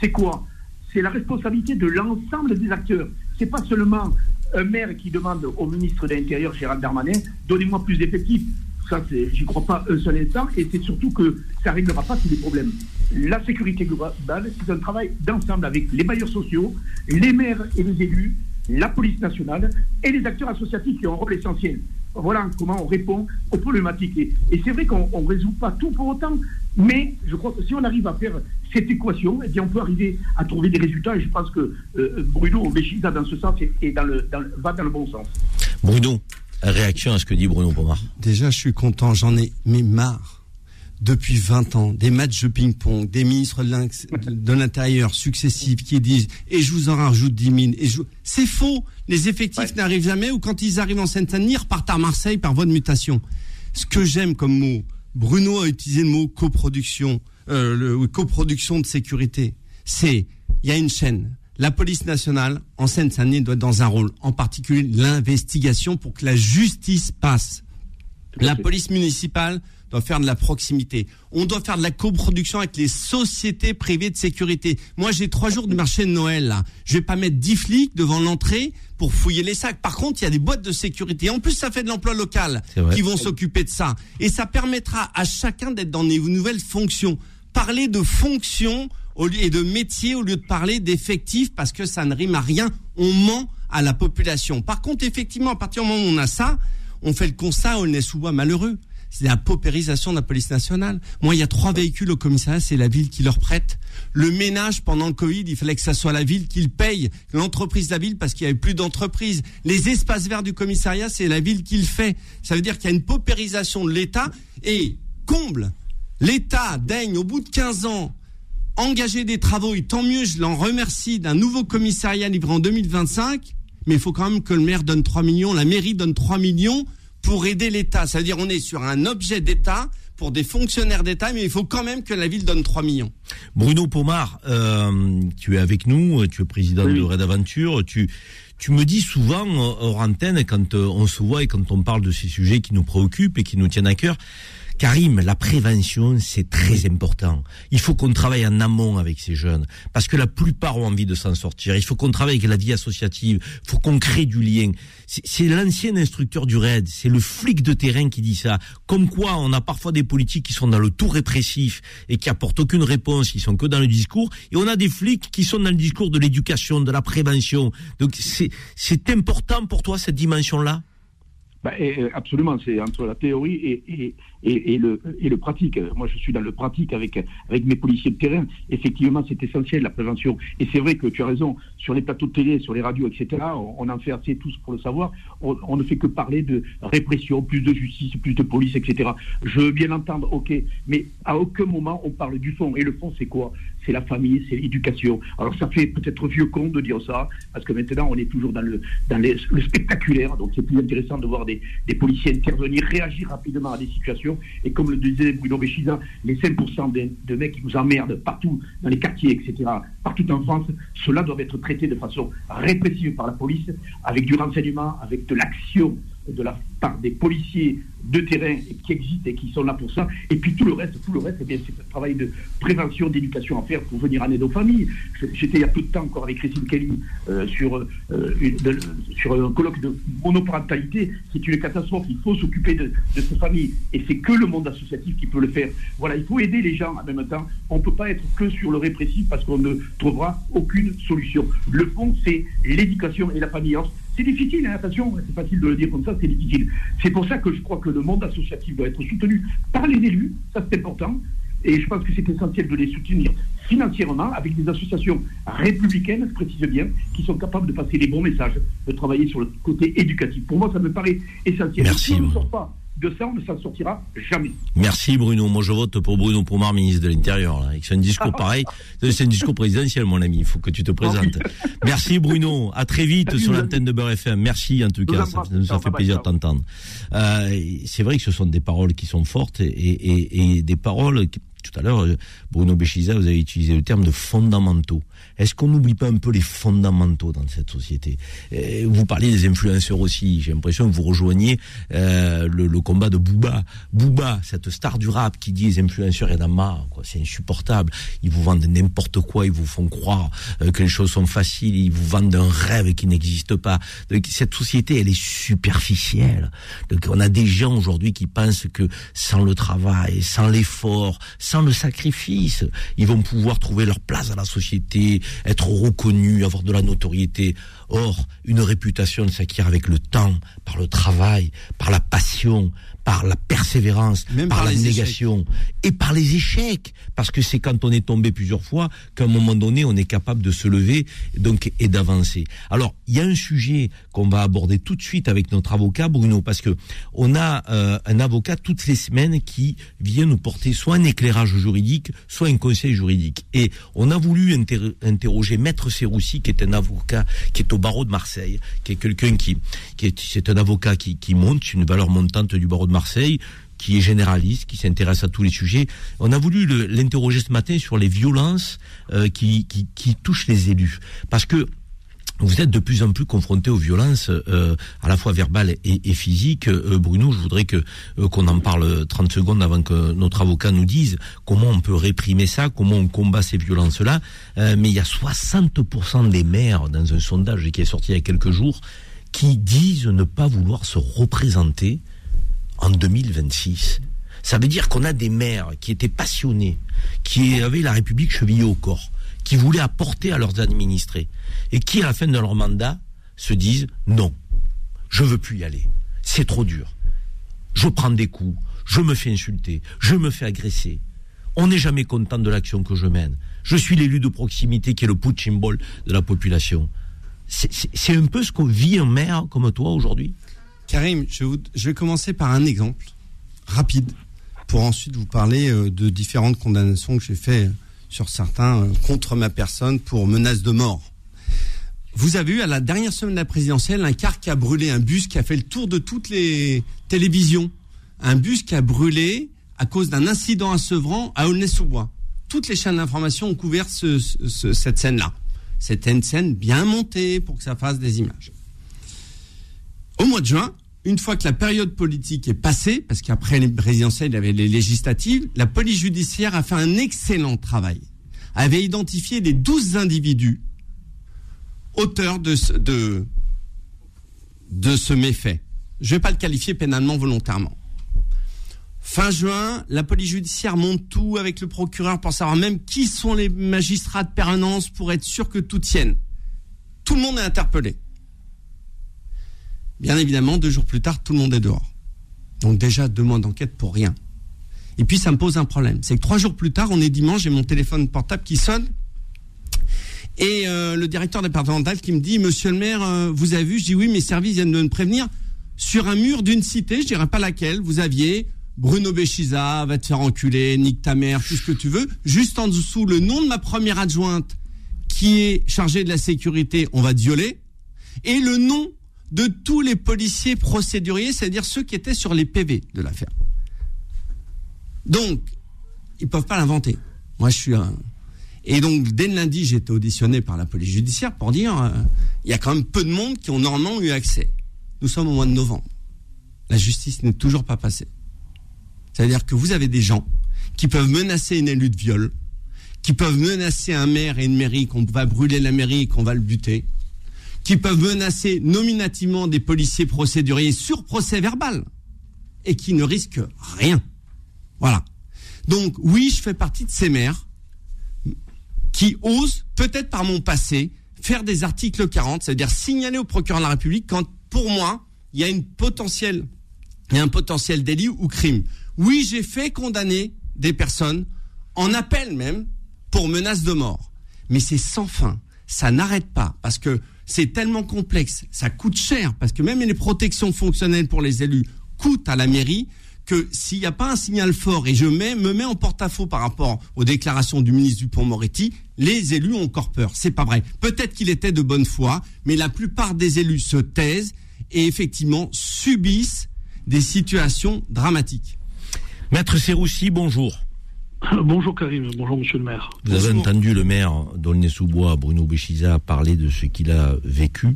c'est quoi ? C'est la responsabilité de l'ensemble des acteurs. C'est pas seulement un maire qui demande au ministre de l'Intérieur, Gérald Darmanin, donnez-moi plus d'effectifs. Ça, c'est, j'y crois pas un seul instant, et c'est surtout que ça ne réglera pas tous les problèmes. La sécurité globale, c'est un travail d'ensemble avec les bailleurs sociaux, les maires et les élus, la police nationale et les acteurs associatifs qui ont un rôle essentiel. Voilà comment on répond aux problématiques. Et, et c'est vrai qu'on ne résout pas tout pour autant, mais je crois que si on arrive à faire cette équation, eh bien on peut arriver à trouver des résultats. Et je pense que euh, Bruno Beschizza, dans ce sens, et, et dans le, dans, va dans le bon sens. Bruno, réaction à ce que dit Bruno Pomart. Déjà, je suis content, j'en ai mais marre. Depuis vingt ans, des matchs de ping-pong, des ministres de l'Intérieur successifs qui disent « et je vous en rajoute dix mille ». Je... C'est faux. Les effectifs ouais. n'arrivent jamais, ou quand ils arrivent en Seine-Saint-Denis, ils repartent à Marseille par voie de mutation. Ce que j'aime comme mot, Bruno a utilisé le mot « coproduction euh, »,« le... coproduction de sécurité ». C'est, il y a une chaîne. La police nationale, en Seine-Saint-Denis, doit être dans un rôle, en particulier l'investigation pour que la justice passe. La police municipale doit faire de la proximité. On doit faire de la coproduction avec les sociétés privées de sécurité. Moi, j'ai trois jours de marché de Noël, là. Je vais pas mettre dix flics devant l'entrée pour fouiller les sacs. Par contre, il y a des boîtes de sécurité. En plus, ça fait de l'emploi local qui vont s'occuper de ça. Et ça permettra à chacun d'être dans des nouvelles fonctions. Parler de fonctions et de métiers au lieu de parler d'effectifs, parce que ça ne rime à rien. On ment à la population. Par contre, effectivement, à partir du moment où on a ça, on fait le constat, on est souvent malheureux. C'est la paupérisation de la police nationale. Moi, il y a trois véhicules au commissariat, c'est la ville qui leur prête. Le ménage, pendant le Covid, il fallait que ça soit la ville qui le paye. L'entreprise de la ville, parce qu'il n'y avait plus d'entreprise. Les espaces verts du commissariat, c'est la ville qui le fait. Ça veut dire qu'il y a une paupérisation de l'État. Et comble, l'État daigne, au bout de quinze ans, engager des travaux. Et tant mieux, je l'en remercie, d'un nouveau commissariat livré en deux mille vingt-cinq. Mais il faut quand même que le maire donne trois millions, la mairie donne trois millions pour aider l'État. Ça veut dire qu'on est sur un objet d'État pour des fonctionnaires d'État, mais il faut quand même que la ville donne trois millions. Bruno Pomart, euh, tu es avec nous, tu es président oui. de RAID Aventure, tu... Tu me dis souvent, hors antenne, quand on se voit et quand on parle de ces sujets qui nous préoccupent et qui nous tiennent à cœur, Karim, la prévention, c'est très important. Il faut qu'on travaille en amont avec ces jeunes, parce que la plupart ont envie de s'en sortir. Il faut qu'on travaille avec la vie associative, il faut qu'on crée du lien. C'est, c'est l'ancien instructeur du RAID, c'est le flic de terrain qui dit ça. Comme quoi, on a parfois des politiques qui sont dans le tout répressif et qui apportent aucune réponse, qui sont que dans le discours, et on a des flics qui sont dans le discours de l'éducation, de la prévention. Donc c'est C'est, c'est important pour toi, cette dimension-là ? Bah, et, absolument, c'est entre la théorie et, et, et, et, le, et le pratique. Moi, je suis dans le pratique avec, avec mes policiers de terrain. Effectivement, c'est essentiel, la prévention. Et c'est vrai que tu as raison, sur les plateaux de télé, sur les radios, et cetera, on, on en fait assez tous pour le savoir. On, on ne fait que parler de répression, plus de justice, plus de police, et cetera. Je veux bien entendre, ok, mais à aucun moment on parle du fond. Et le fond, c'est quoi ? C'est la famille, c'est l'éducation. Alors, ça fait peut-être vieux con de dire ça, parce que maintenant, on est toujours dans le, dans les, le spectaculaire. Donc, c'est plus intéressant de voir des, des policiers intervenir, réagir rapidement à des situations. Et comme le disait Bruno Beschizza, les cinq pour cent de, de mecs qui nous emmerdent partout, dans les quartiers, et cetera, partout en France, cela doit être traité de façon répressive par la police, avec du renseignement, avec de l'action de la part des policiers de terrain qui existent et qui sont là pour ça. Et puis tout le reste, tout le reste, eh bien, c'est un travail de prévention, d'éducation à faire pour venir en aide aux familles. J'étais il y a peu de temps encore avec Christine Kelly euh, sur, euh, une, de, sur un colloque de monoparentalité. C'est une catastrophe. Il faut s'occuper de, de ces familles. Et c'est que le monde associatif qui peut le faire. Voilà, il faut aider les gens en même temps. On ne peut pas être que sur le répressif parce qu'on ne trouvera aucune solution. Le fond, c'est l'éducation et la famille. C'est difficile, hein, attention, c'est facile de le dire comme ça, c'est difficile. C'est pour ça que je crois que le monde associatif doit être soutenu par les élus, ça c'est important, et je pense que c'est essentiel de les soutenir financièrement avec des associations républicaines, je précise bien, qui sont capables de passer les bons messages, de travailler sur le côté éducatif. Pour moi, ça me paraît essentiel. Merci. Si on ne sort pas de ça, on ne s'en sortira jamais. Merci Bruno. Moi, je vote pour Bruno Pomart, ministre de l'Intérieur. Là. C'est un discours pareil. C'est un discours présidentiel, mon ami. Il faut que tu te présentes. Merci Bruno. À très vite. Salut, sur l'antenne de Beur F M. Merci en tout cas. Ça, ça fait plaisir de t'entendre. Euh, c'est vrai que ce sont des paroles qui sont fortes et, et, et des paroles qui... Tout à l'heure, Bruno Beschizza, vous avez utilisé le terme de fondamentaux. Est-ce qu'on n'oublie pas un peu les fondamentaux dans cette société ? Vous parlez des influenceurs aussi. J'ai l'impression que vous rejoignez euh, le, le combat de Booba. Booba, cette star du rap qui dit les influenceurs, il y en a marre, quoi. C'est insupportable. Ils vous vendent n'importe quoi, ils vous font croire euh, que les choses sont faciles, ils vous vendent un rêve qui n'existe pas. Donc, cette société, elle est superficielle. Donc, on a des gens aujourd'hui qui pensent que sans le travail, sans l'effort, sans Sans le sacrifice, ils vont pouvoir trouver leur place à la société, être reconnus, avoir de la notoriété. Or, une réputation s'acquiert avec le temps, par le travail, par la passion, par la persévérance, même par, par la négation, échecs. Et par les échecs. Parce que c'est quand on est tombé plusieurs fois qu'à un moment donné, on est capable de se lever donc, et d'avancer. Alors, il y a un sujet qu'on va aborder tout de suite avec notre avocat, Bruno, parce que on a euh, un avocat toutes les semaines qui vient nous porter soit un éclairage juridique, soit un conseil juridique. Et on a voulu inter- interroger Maître Séroussi, qui est un avocat qui est au barreau de Marseille, qui est quelqu'un qui, qui est, c'est un avocat qui, qui monte, une valeur montante du barreau de Marseille, qui est généraliste, qui s'intéresse à tous les sujets. On a voulu le, l'interroger ce matin sur les violences euh, qui, qui, qui touchent les élus. Parce que vous êtes de plus en plus confrontés aux violences, euh, à la fois verbales et, et physiques. Euh, Bruno, je voudrais que euh, qu'on en parle trente secondes avant que notre avocat nous dise comment on peut réprimer ça, comment on combat ces violences-là. Euh, mais il y a soixante pour cent des maires, dans un sondage qui est sorti il y a quelques jours, qui disent ne pas vouloir se représenter en deux mille vingt-six. Ça veut dire qu'on a des maires qui étaient passionnés, qui avaient la République chevillée au corps, qui voulaient apporter à leurs administrés, et qui, à la fin de leur mandat, se disent « Non, je veux plus y aller, c'est trop dur, je prends des coups, je me fais insulter, je me fais agresser, on n'est jamais content de l'action que je mène, je suis l'élu de proximité qui est le punching ball de la population. » C'est, c'est, c'est un peu ce qu'on vit un maire comme toi aujourd'hui. Karim, je, vous, je vais commencer par un exemple rapide, pour ensuite vous parler de différentes condamnations que j'ai faites sur certains euh, contre ma personne pour menace de mort. Vous avez eu à la dernière semaine de la présidentielle un car qui a brûlé, un bus qui a fait le tour de toutes les télévisions, un bus qui a brûlé à cause d'un incident à Sevran, à Aulnay-sous-Bois. Toutes les chaînes d'information ont couvert ce, ce, cette scène-là. C'était une scène bien montée pour que ça fasse des images. Au mois de juin, une fois que la période politique est passée, parce qu'après les présidentielles, il y avait les législatives, la police judiciaire a fait un excellent travail. Elle avait identifié les douze individus auteurs de ce, de, de ce méfait. Je ne vais pas le qualifier pénalement volontairement. Fin juin, la police judiciaire monte tout avec le procureur pour savoir même qui sont les magistrats de permanence pour être sûr que tout tienne. Tout le monde est interpellé. Bien évidemment, deux jours plus tard, tout le monde est dehors. Donc déjà, deux mois d'enquête pour rien. Et puis, ça me pose un problème. C'est que trois jours plus tard, on est dimanche, j'ai mon téléphone portable qui sonne. Et euh, le directeur départemental qui me dit « Monsieur le maire, euh, vous avez vu ?» Je dis « Oui, mes services viennent de me prévenir. Sur un mur d'une cité, je ne dirais pas laquelle, vous aviez Bruno Beschizza, va te faire enculer, nique ta mère, tout ce que tu veux. Juste en dessous, le nom de ma première adjointe qui est chargée de la sécurité, on va te violer. Et le nom de tous les policiers procéduriers, c'est-à-dire ceux qui étaient sur les P V de l'affaire. » Donc, ils ne peuvent pas l'inventer. Moi, je suis un... Et donc, dès le lundi, j'ai été auditionné par la police judiciaire pour dire euh, il y a quand même peu de monde qui ont normalement eu accès. Nous sommes au mois de novembre. La justice n'est toujours pas passée. C'est-à-dire que vous avez des gens qui peuvent menacer une élue de viol, qui peuvent menacer un maire et une mairie, qu'on va brûler la mairie et qu'on va le buter, qui peuvent menacer nominativement des policiers procéduriers sur procès verbal et qui ne risquent rien. Voilà. Donc, oui, je fais partie de ces maires qui osent, peut-être par mon passé, faire des articles quarante, c'est-à-dire signaler au procureur de la République quand, pour moi, il y a une potentielle, il y a un potentiel délit ou crime. Oui, j'ai fait condamner des personnes, en appel même, pour menace de mort. Mais c'est sans fin, ça n'arrête pas, parce que c'est tellement complexe, ça coûte cher, parce que même les protections fonctionnelles pour les élus coûtent à la mairie, que s'il n'y a pas un signal fort, et je mets, me mets en porte-à-faux par rapport aux déclarations du ministre Dupond-Moretti, les élus ont encore peur. C'est pas vrai. Peut-être qu'il était de bonne foi, mais la plupart des élus se taisent et effectivement subissent des situations dramatiques. Maître Séroussi, bonjour. Bonjour Karim, bonjour monsieur le maire. Vous bonjour. Avez entendu le maire d'Aulnay-sous-Bois, Bruno Beschizza, parler de ce qu'il a vécu,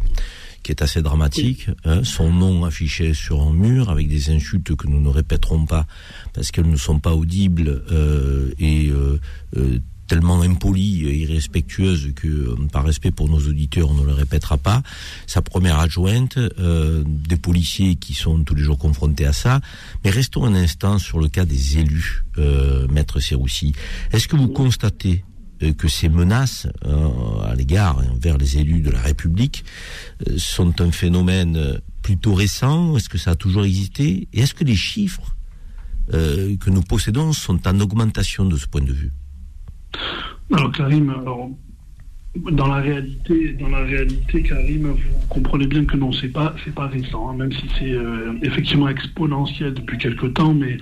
qui est assez dramatique, hein, son nom affiché sur un mur avec des insultes que nous ne répéterons pas parce qu'elles ne sont pas audibles euh, et euh, euh, tellement impolies et irrespectueuses que, par respect pour nos auditeurs, on ne le répétera pas. Sa première adjointe, euh, des policiers qui sont tous les jours confrontés à ça. Mais restons un instant sur le cas des élus, euh, Maître Séroussi. Est-ce que vous constatez que ces menaces euh, à l'égard envers les élus de la République euh, sont un phénomène plutôt récent? Est-ce que ça a toujours existé? Et est-ce que les chiffres euh, que nous possédons sont en augmentation de ce point de vue? Alors Karim, alors, dans la réalité, dans la réalité, Karim, vous comprenez bien que non, c'est pas, c'est pas récent, hein, même si c'est euh, effectivement exponentiel depuis quelque temps, mais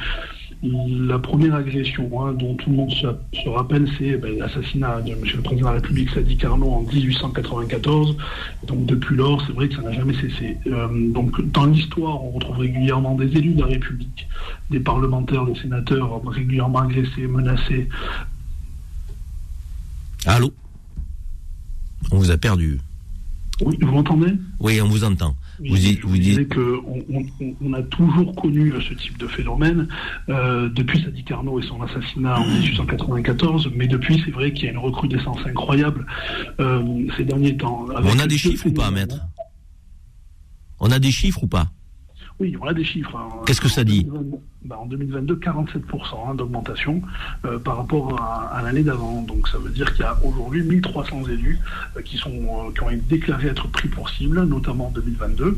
la première agression hein, dont tout le monde se, se rappelle, c'est ben, l'assassinat de M. le Président de la République, Sadi Carnot, en dix-huit cent quatre-vingt-quatorze. Donc depuis lors, c'est vrai que ça n'a jamais cessé. Euh, donc dans l'histoire, on retrouve régulièrement des élus de la République, des parlementaires, des sénateurs régulièrement agressés, menacés. Allô ? On vous a perdu. Oui, vous m'entendez ? Oui, on vous entend. Vous dites, vous dites... Je disais qu'on on, on a toujours connu ce type de phénomène euh, depuis Sadi Carnot et son assassinat en dix-huit cent quatre-vingt-quatorze, mais depuis, c'est vrai qu'il y a une recrudescence incroyable euh, ces derniers temps. On a des chiffres ou pas, maître ? On a des chiffres ou pas ? Oui, on a des chiffres. Hein. Qu'est-ce que ça dit ? Ben, en deux mille vingt-deux, quarante-sept pour cent hein, d'augmentation euh, par rapport à, à l'année d'avant. Donc ça veut dire qu'il y a aujourd'hui mille trois cents élus euh, qui, sont, euh, qui ont été déclarés être pris pour cible, notamment en deux mille vingt-deux.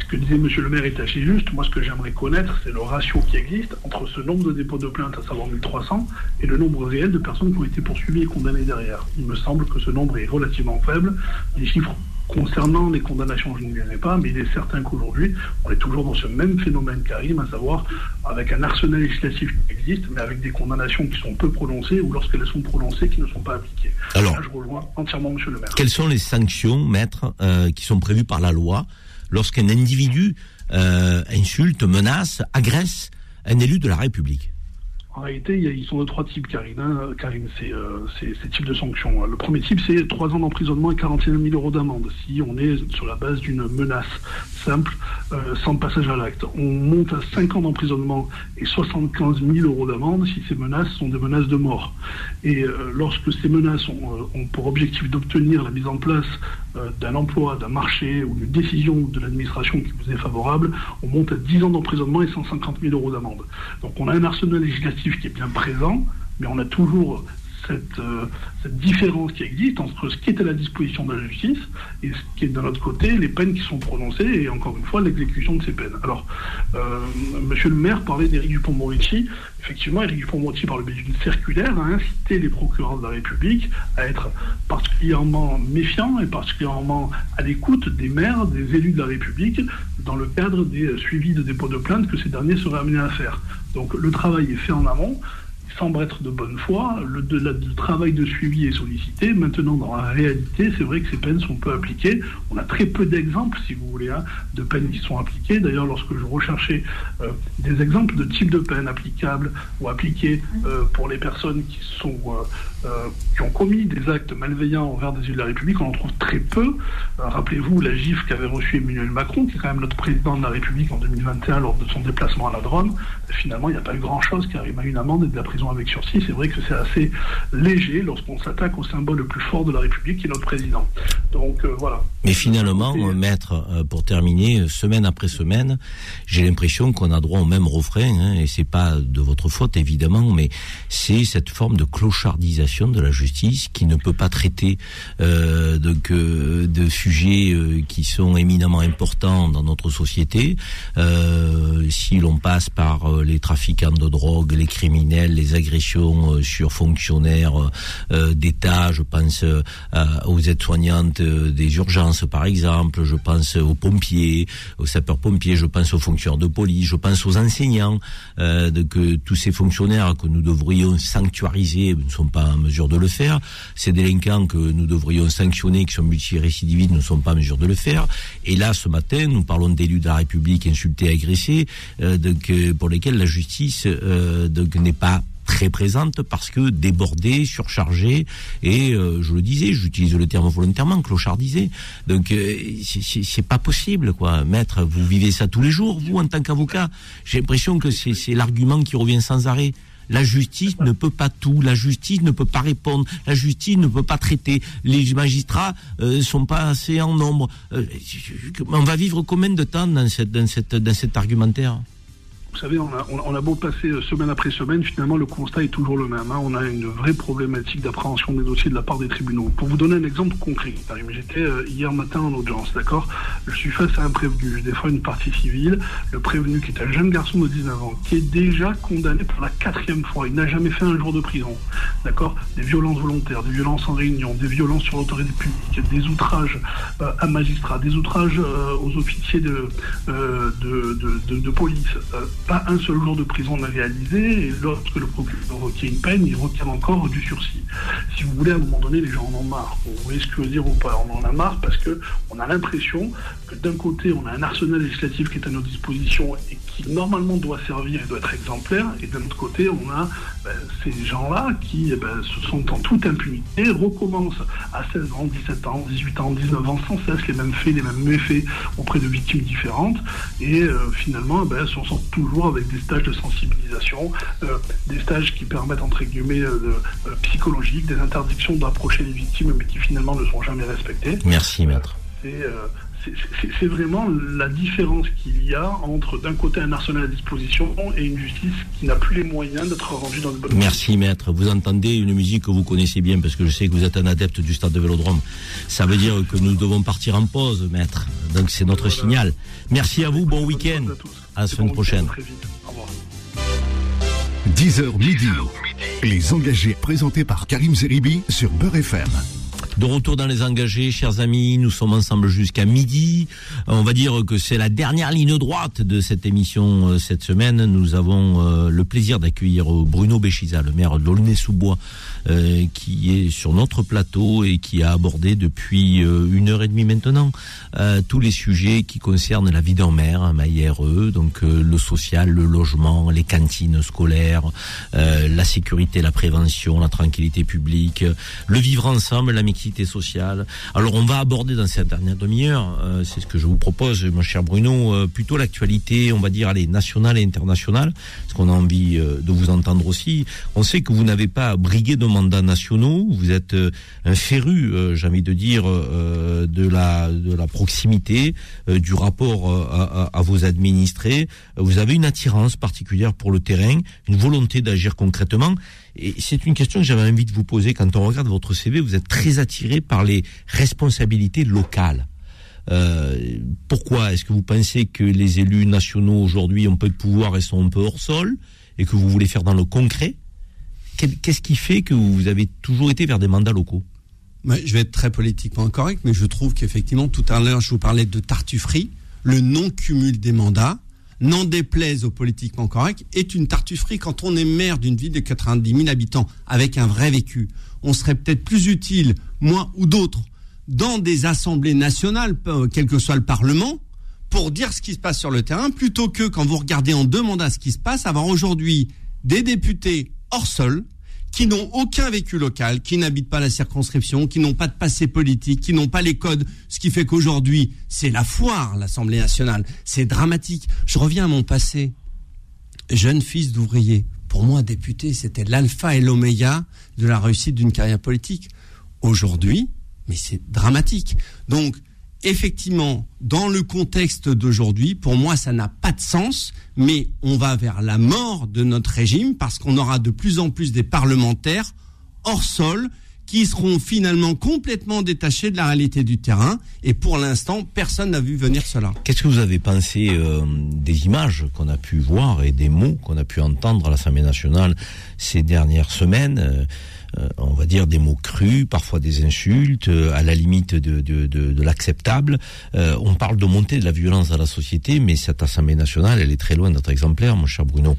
Ce que disait M. le maire est assez juste. Moi, ce que j'aimerais connaître, c'est le ratio qui existe entre ce nombre de dépôts de plainte, à savoir mille trois cents, et le nombre réel de personnes qui ont été poursuivies et condamnées derrière. Il me semble que ce nombre est relativement faible. Les chiffres concernant les condamnations, je ne les ai pas, mais il est certain qu'aujourd'hui, on est toujours dans ce même phénomène, Karim, à savoir avec un arsenal législatif qui existe, mais avec des condamnations qui sont peu prononcées, ou lorsqu'elles sont prononcées, qui ne sont pas appliquées. Alors, là, je rejoins entièrement M. le maire. Quelles sont les sanctions, maître, euh, qui sont prévues par la loi lorsqu'un individu euh, insulte, menace, agresse un élu de la République ? En réalité, ils sont de trois types, Karine. Hein. Karine, c'est euh, ces types de sanctions. Le premier type, c'est trois ans d'emprisonnement et quarante et un mille euros d'amende, si on est sur la base d'une menace simple, euh, sans passage à l'acte. On monte à cinq ans d'emprisonnement et soixante-quinze mille euros d'amende si ces menaces sont des menaces de mort. Et euh, lorsque ces menaces ont, ont pour objectif d'obtenir la mise en place euh, d'un emploi, d'un marché ou d'une décision de l'administration qui vous est favorable, on monte à dix ans d'emprisonnement et cent cinquante mille euros d'amende. Donc on a un arsenal législatif qui est bien présent, mais on a toujours cette, euh, cette différence qui existe entre ce qui est à la disposition de la justice et ce qui est d'un autre côté les peines qui sont prononcées et encore une fois l'exécution de ces peines. Alors, euh, monsieur le maire parlait d'Éric Dupond-Moretti. Effectivement, Éric Dupond-Moretti, par le biais d'une circulaire, a incité les procureurs de la République à être particulièrement méfiants et particulièrement à l'écoute des maires, des élus de la République, dans le cadre des suivis de dépôt de plainte que ces derniers seraient amenés à faire. Donc le travail est fait en amont, il semble être de bonne foi, le, de, la, le travail de suivi est sollicité. Maintenant, dans la réalité, c'est vrai que ces peines sont peu appliquées. On a très peu d'exemples, si vous voulez, hein, de peines qui sont appliquées. D'ailleurs, lorsque je recherchais euh, des exemples de types de peines applicables ou appliquées euh, pour les personnes qui sont... Euh, Euh, qui ont commis des actes malveillants envers des élus de la République, on en trouve très peu. Euh, rappelez-vous la gifle qu'avait reçue Emmanuel Macron, qui est quand même notre président de la République en deux mille vingt et un lors de son déplacement à la Drôme. Finalement, il n'y a pas eu grand-chose, car il y a eu une amende et de la prison avec sursis. C'est vrai que c'est assez léger lorsqu'on s'attaque au symbole le plus fort de la République, qui est notre président. Donc euh, voilà. Mais finalement, et... maître, pour terminer, semaine après semaine, j'ai l'impression qu'on a droit au même refrain, hein, et c'est pas de votre faute évidemment, mais c'est cette forme de clochardisation de la justice qui ne peut pas traiter euh, donc, euh, de sujets euh, qui sont éminemment importants dans notre société. Euh, si l'on passe par euh, les trafiquants de drogue, les criminels, les agressions euh, sur fonctionnaires euh, d'État, je pense euh, aux aides-soignantes euh, des urgences par exemple, je pense aux pompiers, aux sapeurs-pompiers, je pense aux fonctionnaires de police, je pense aux enseignants, euh, donc, euh, tous ces fonctionnaires que nous devrions sanctuariser ne sont pas en mesure de le faire, ces délinquants que nous devrions sanctionner, qui sont multirécidivistes, ne sont pas en mesure de le faire, et là ce matin, nous parlons d'élus de la République insultés, agressés, euh, donc, euh, pour lesquels la justice euh, donc, n'est pas très présente parce que débordée, surchargée, et euh, je le disais, j'utilise le terme volontairement, clochardisée, donc euh, c'est, c'est, c'est pas possible quoi, maître, vous vivez ça tous les jours, vous en tant qu'avocat, j'ai l'impression que c'est, c'est l'argument qui revient sans arrêt. La justice ne peut pas tout, la justice ne peut pas répondre, la justice ne peut pas traiter, les magistrats euh, sont pas assez en nombre. Euh, on va vivre combien de temps dans, cette, dans, cette, dans cet argumentaire ? Vous savez, on a, on a beau passer semaine après semaine, finalement le constat est toujours le même. Hein. On a une vraie problématique d'appréhension des dossiers de la part des tribunaux. Pour vous donner un exemple concret, j'étais euh, hier matin en audience, d'accord ? Je suis face à un prévenu, je défends une partie civile. Le prévenu, qui est un jeune garçon de dix-neuf ans, qui est déjà condamné pour la quatrième fois, il n'a jamais fait un jour de prison, d'accord ? Des violences volontaires, des violences en réunion, des violences sur l'autorité publique, des outrages euh, à magistrats, des outrages euh, aux officiers de, euh, de, de, de, de police. Euh, Pas un seul jour de prison n'a réalisé, et lorsque le procureur requiert une peine, il requiert encore du sursis. Si vous voulez, à un moment donné, les gens en ont marre. Vous voyez ce que je veux dire ou pas ? On en a marre parce qu'on a l'impression que d'un côté, on a un arsenal législatif qui est à nos dispositions et qui normalement doit servir et doit être exemplaire, et d'un autre côté, on a ben, ces gens-là qui ben, se sont en toute impunité, recommencent à seize ans, dix-sept ans, dix-huit ans, dix-neuf ans, sans cesse les mêmes faits, les mêmes méfaits auprès de victimes différentes, et euh, finalement, ben, sont toujours avec des stages de sensibilisation, euh, des stages qui permettent entre guillemets euh, de, euh, psychologiques, des interdictions d'approcher les victimes mais qui finalement ne sont jamais respectées. Merci maître. C'est, euh, c'est, c'est, c'est vraiment la différence qu'il y a entre d'un côté un arsenal à disposition et une justice qui n'a plus les moyens d'être rendue dans le bon. Merci maître. Vous entendez une musique que vous connaissez bien parce que je sais que vous êtes un adepte du stade de Vélodrome. Ça veut dire que nous devons partir en pause maître. Donc c'est notre voilà. signal. Merci à vous, bon week-end. Bonne à tous. À la semaine prochaine. dix heures midi. Les engagés présentés par Karim Zeribi sur Beur F M. De retour dans les engagés, chers amis, nous sommes ensemble jusqu'à midi. On va dire que c'est la dernière ligne droite de cette émission euh, cette semaine. Nous avons euh, le plaisir d'accueillir Bruno Beschizza, le maire d'Aulnay-sous-Bois, euh, qui est sur notre plateau et qui a abordé depuis euh, une heure et demie maintenant euh, tous les sujets qui concernent la vie d'un maire, ma I R E, donc euh, le social, le logement, les cantines scolaires, euh, la sécurité, la prévention, la tranquillité publique, le vivre ensemble, l'amitié sociale. Alors on va aborder dans cette dernière demi-heure, euh, c'est ce que je vous propose mon cher Bruno, euh, plutôt l'actualité on va dire allez, nationale et internationale parce qu'on a envie euh, de vous entendre aussi. On sait que vous n'avez pas brigué de mandats nationaux, vous êtes euh, un féru, euh, j'ai envie de dire euh, de, la, de la proximité euh, du rapport euh, à, à vos administrés, vous avez une attirance particulière pour le terrain, une volonté d'agir concrètement. Et c'est une question que j'avais envie de vous poser. Quand on regarde votre C V, vous êtes très attiré par les responsabilités locales. Euh, pourquoi ? Est-ce que vous pensez que les élus nationaux aujourd'hui ont peu de pouvoir et sont un peu hors sol, et que vous voulez faire dans le concret ? Qu'est-ce qui fait que vous avez toujours été vers des mandats locaux ? Ouais, je vais être très politiquement correct, mais je trouve qu'effectivement, tout à l'heure, je vous parlais de tartufferie. Le non-cumul des mandats, n'en déplaise aux politiquement corrects, est une tartufferie. Quand on est maire d'une ville de quatre-vingt-dix mille habitants, avec un vrai vécu, on serait peut-être plus utile, moi ou d'autres, dans des assemblées nationales, quel que soit le Parlement, pour dire ce qui se passe sur le terrain, plutôt que, quand vous regardez en deux mandats ce qui se passe, avoir aujourd'hui des députés hors sol, qui n'ont aucun vécu local, qui n'habitent pas la circonscription, qui n'ont pas de passé politique, qui n'ont pas les codes. Ce qui fait qu'aujourd'hui, c'est la foire, l'Assemblée nationale. C'est dramatique. Je reviens à mon passé. Jeune fils d'ouvrier. Pour moi, député, c'était l'alpha et l'oméga de la réussite d'une carrière politique. Aujourd'hui, mais c'est dramatique. Donc, effectivement, dans le contexte d'aujourd'hui, pour moi, ça n'a pas de sens, mais on va vers la mort de notre régime parce qu'on aura de plus en plus des parlementaires hors sol qui seront finalement complètement détachés de la réalité du terrain. Et pour l'instant, personne n'a vu venir cela. Qu'est-ce que vous avez pensé euh, des images qu'on a pu voir et des mots qu'on a pu entendre à l'Assemblée nationale ces dernières semaines euh... on va dire des mots crus, parfois des insultes, à la limite de, de, de, de l'acceptable. Euh, on parle de montée de la violence dans la société, mais cette Assemblée nationale, elle est très loin d'être exemplaire, mon cher Bruno.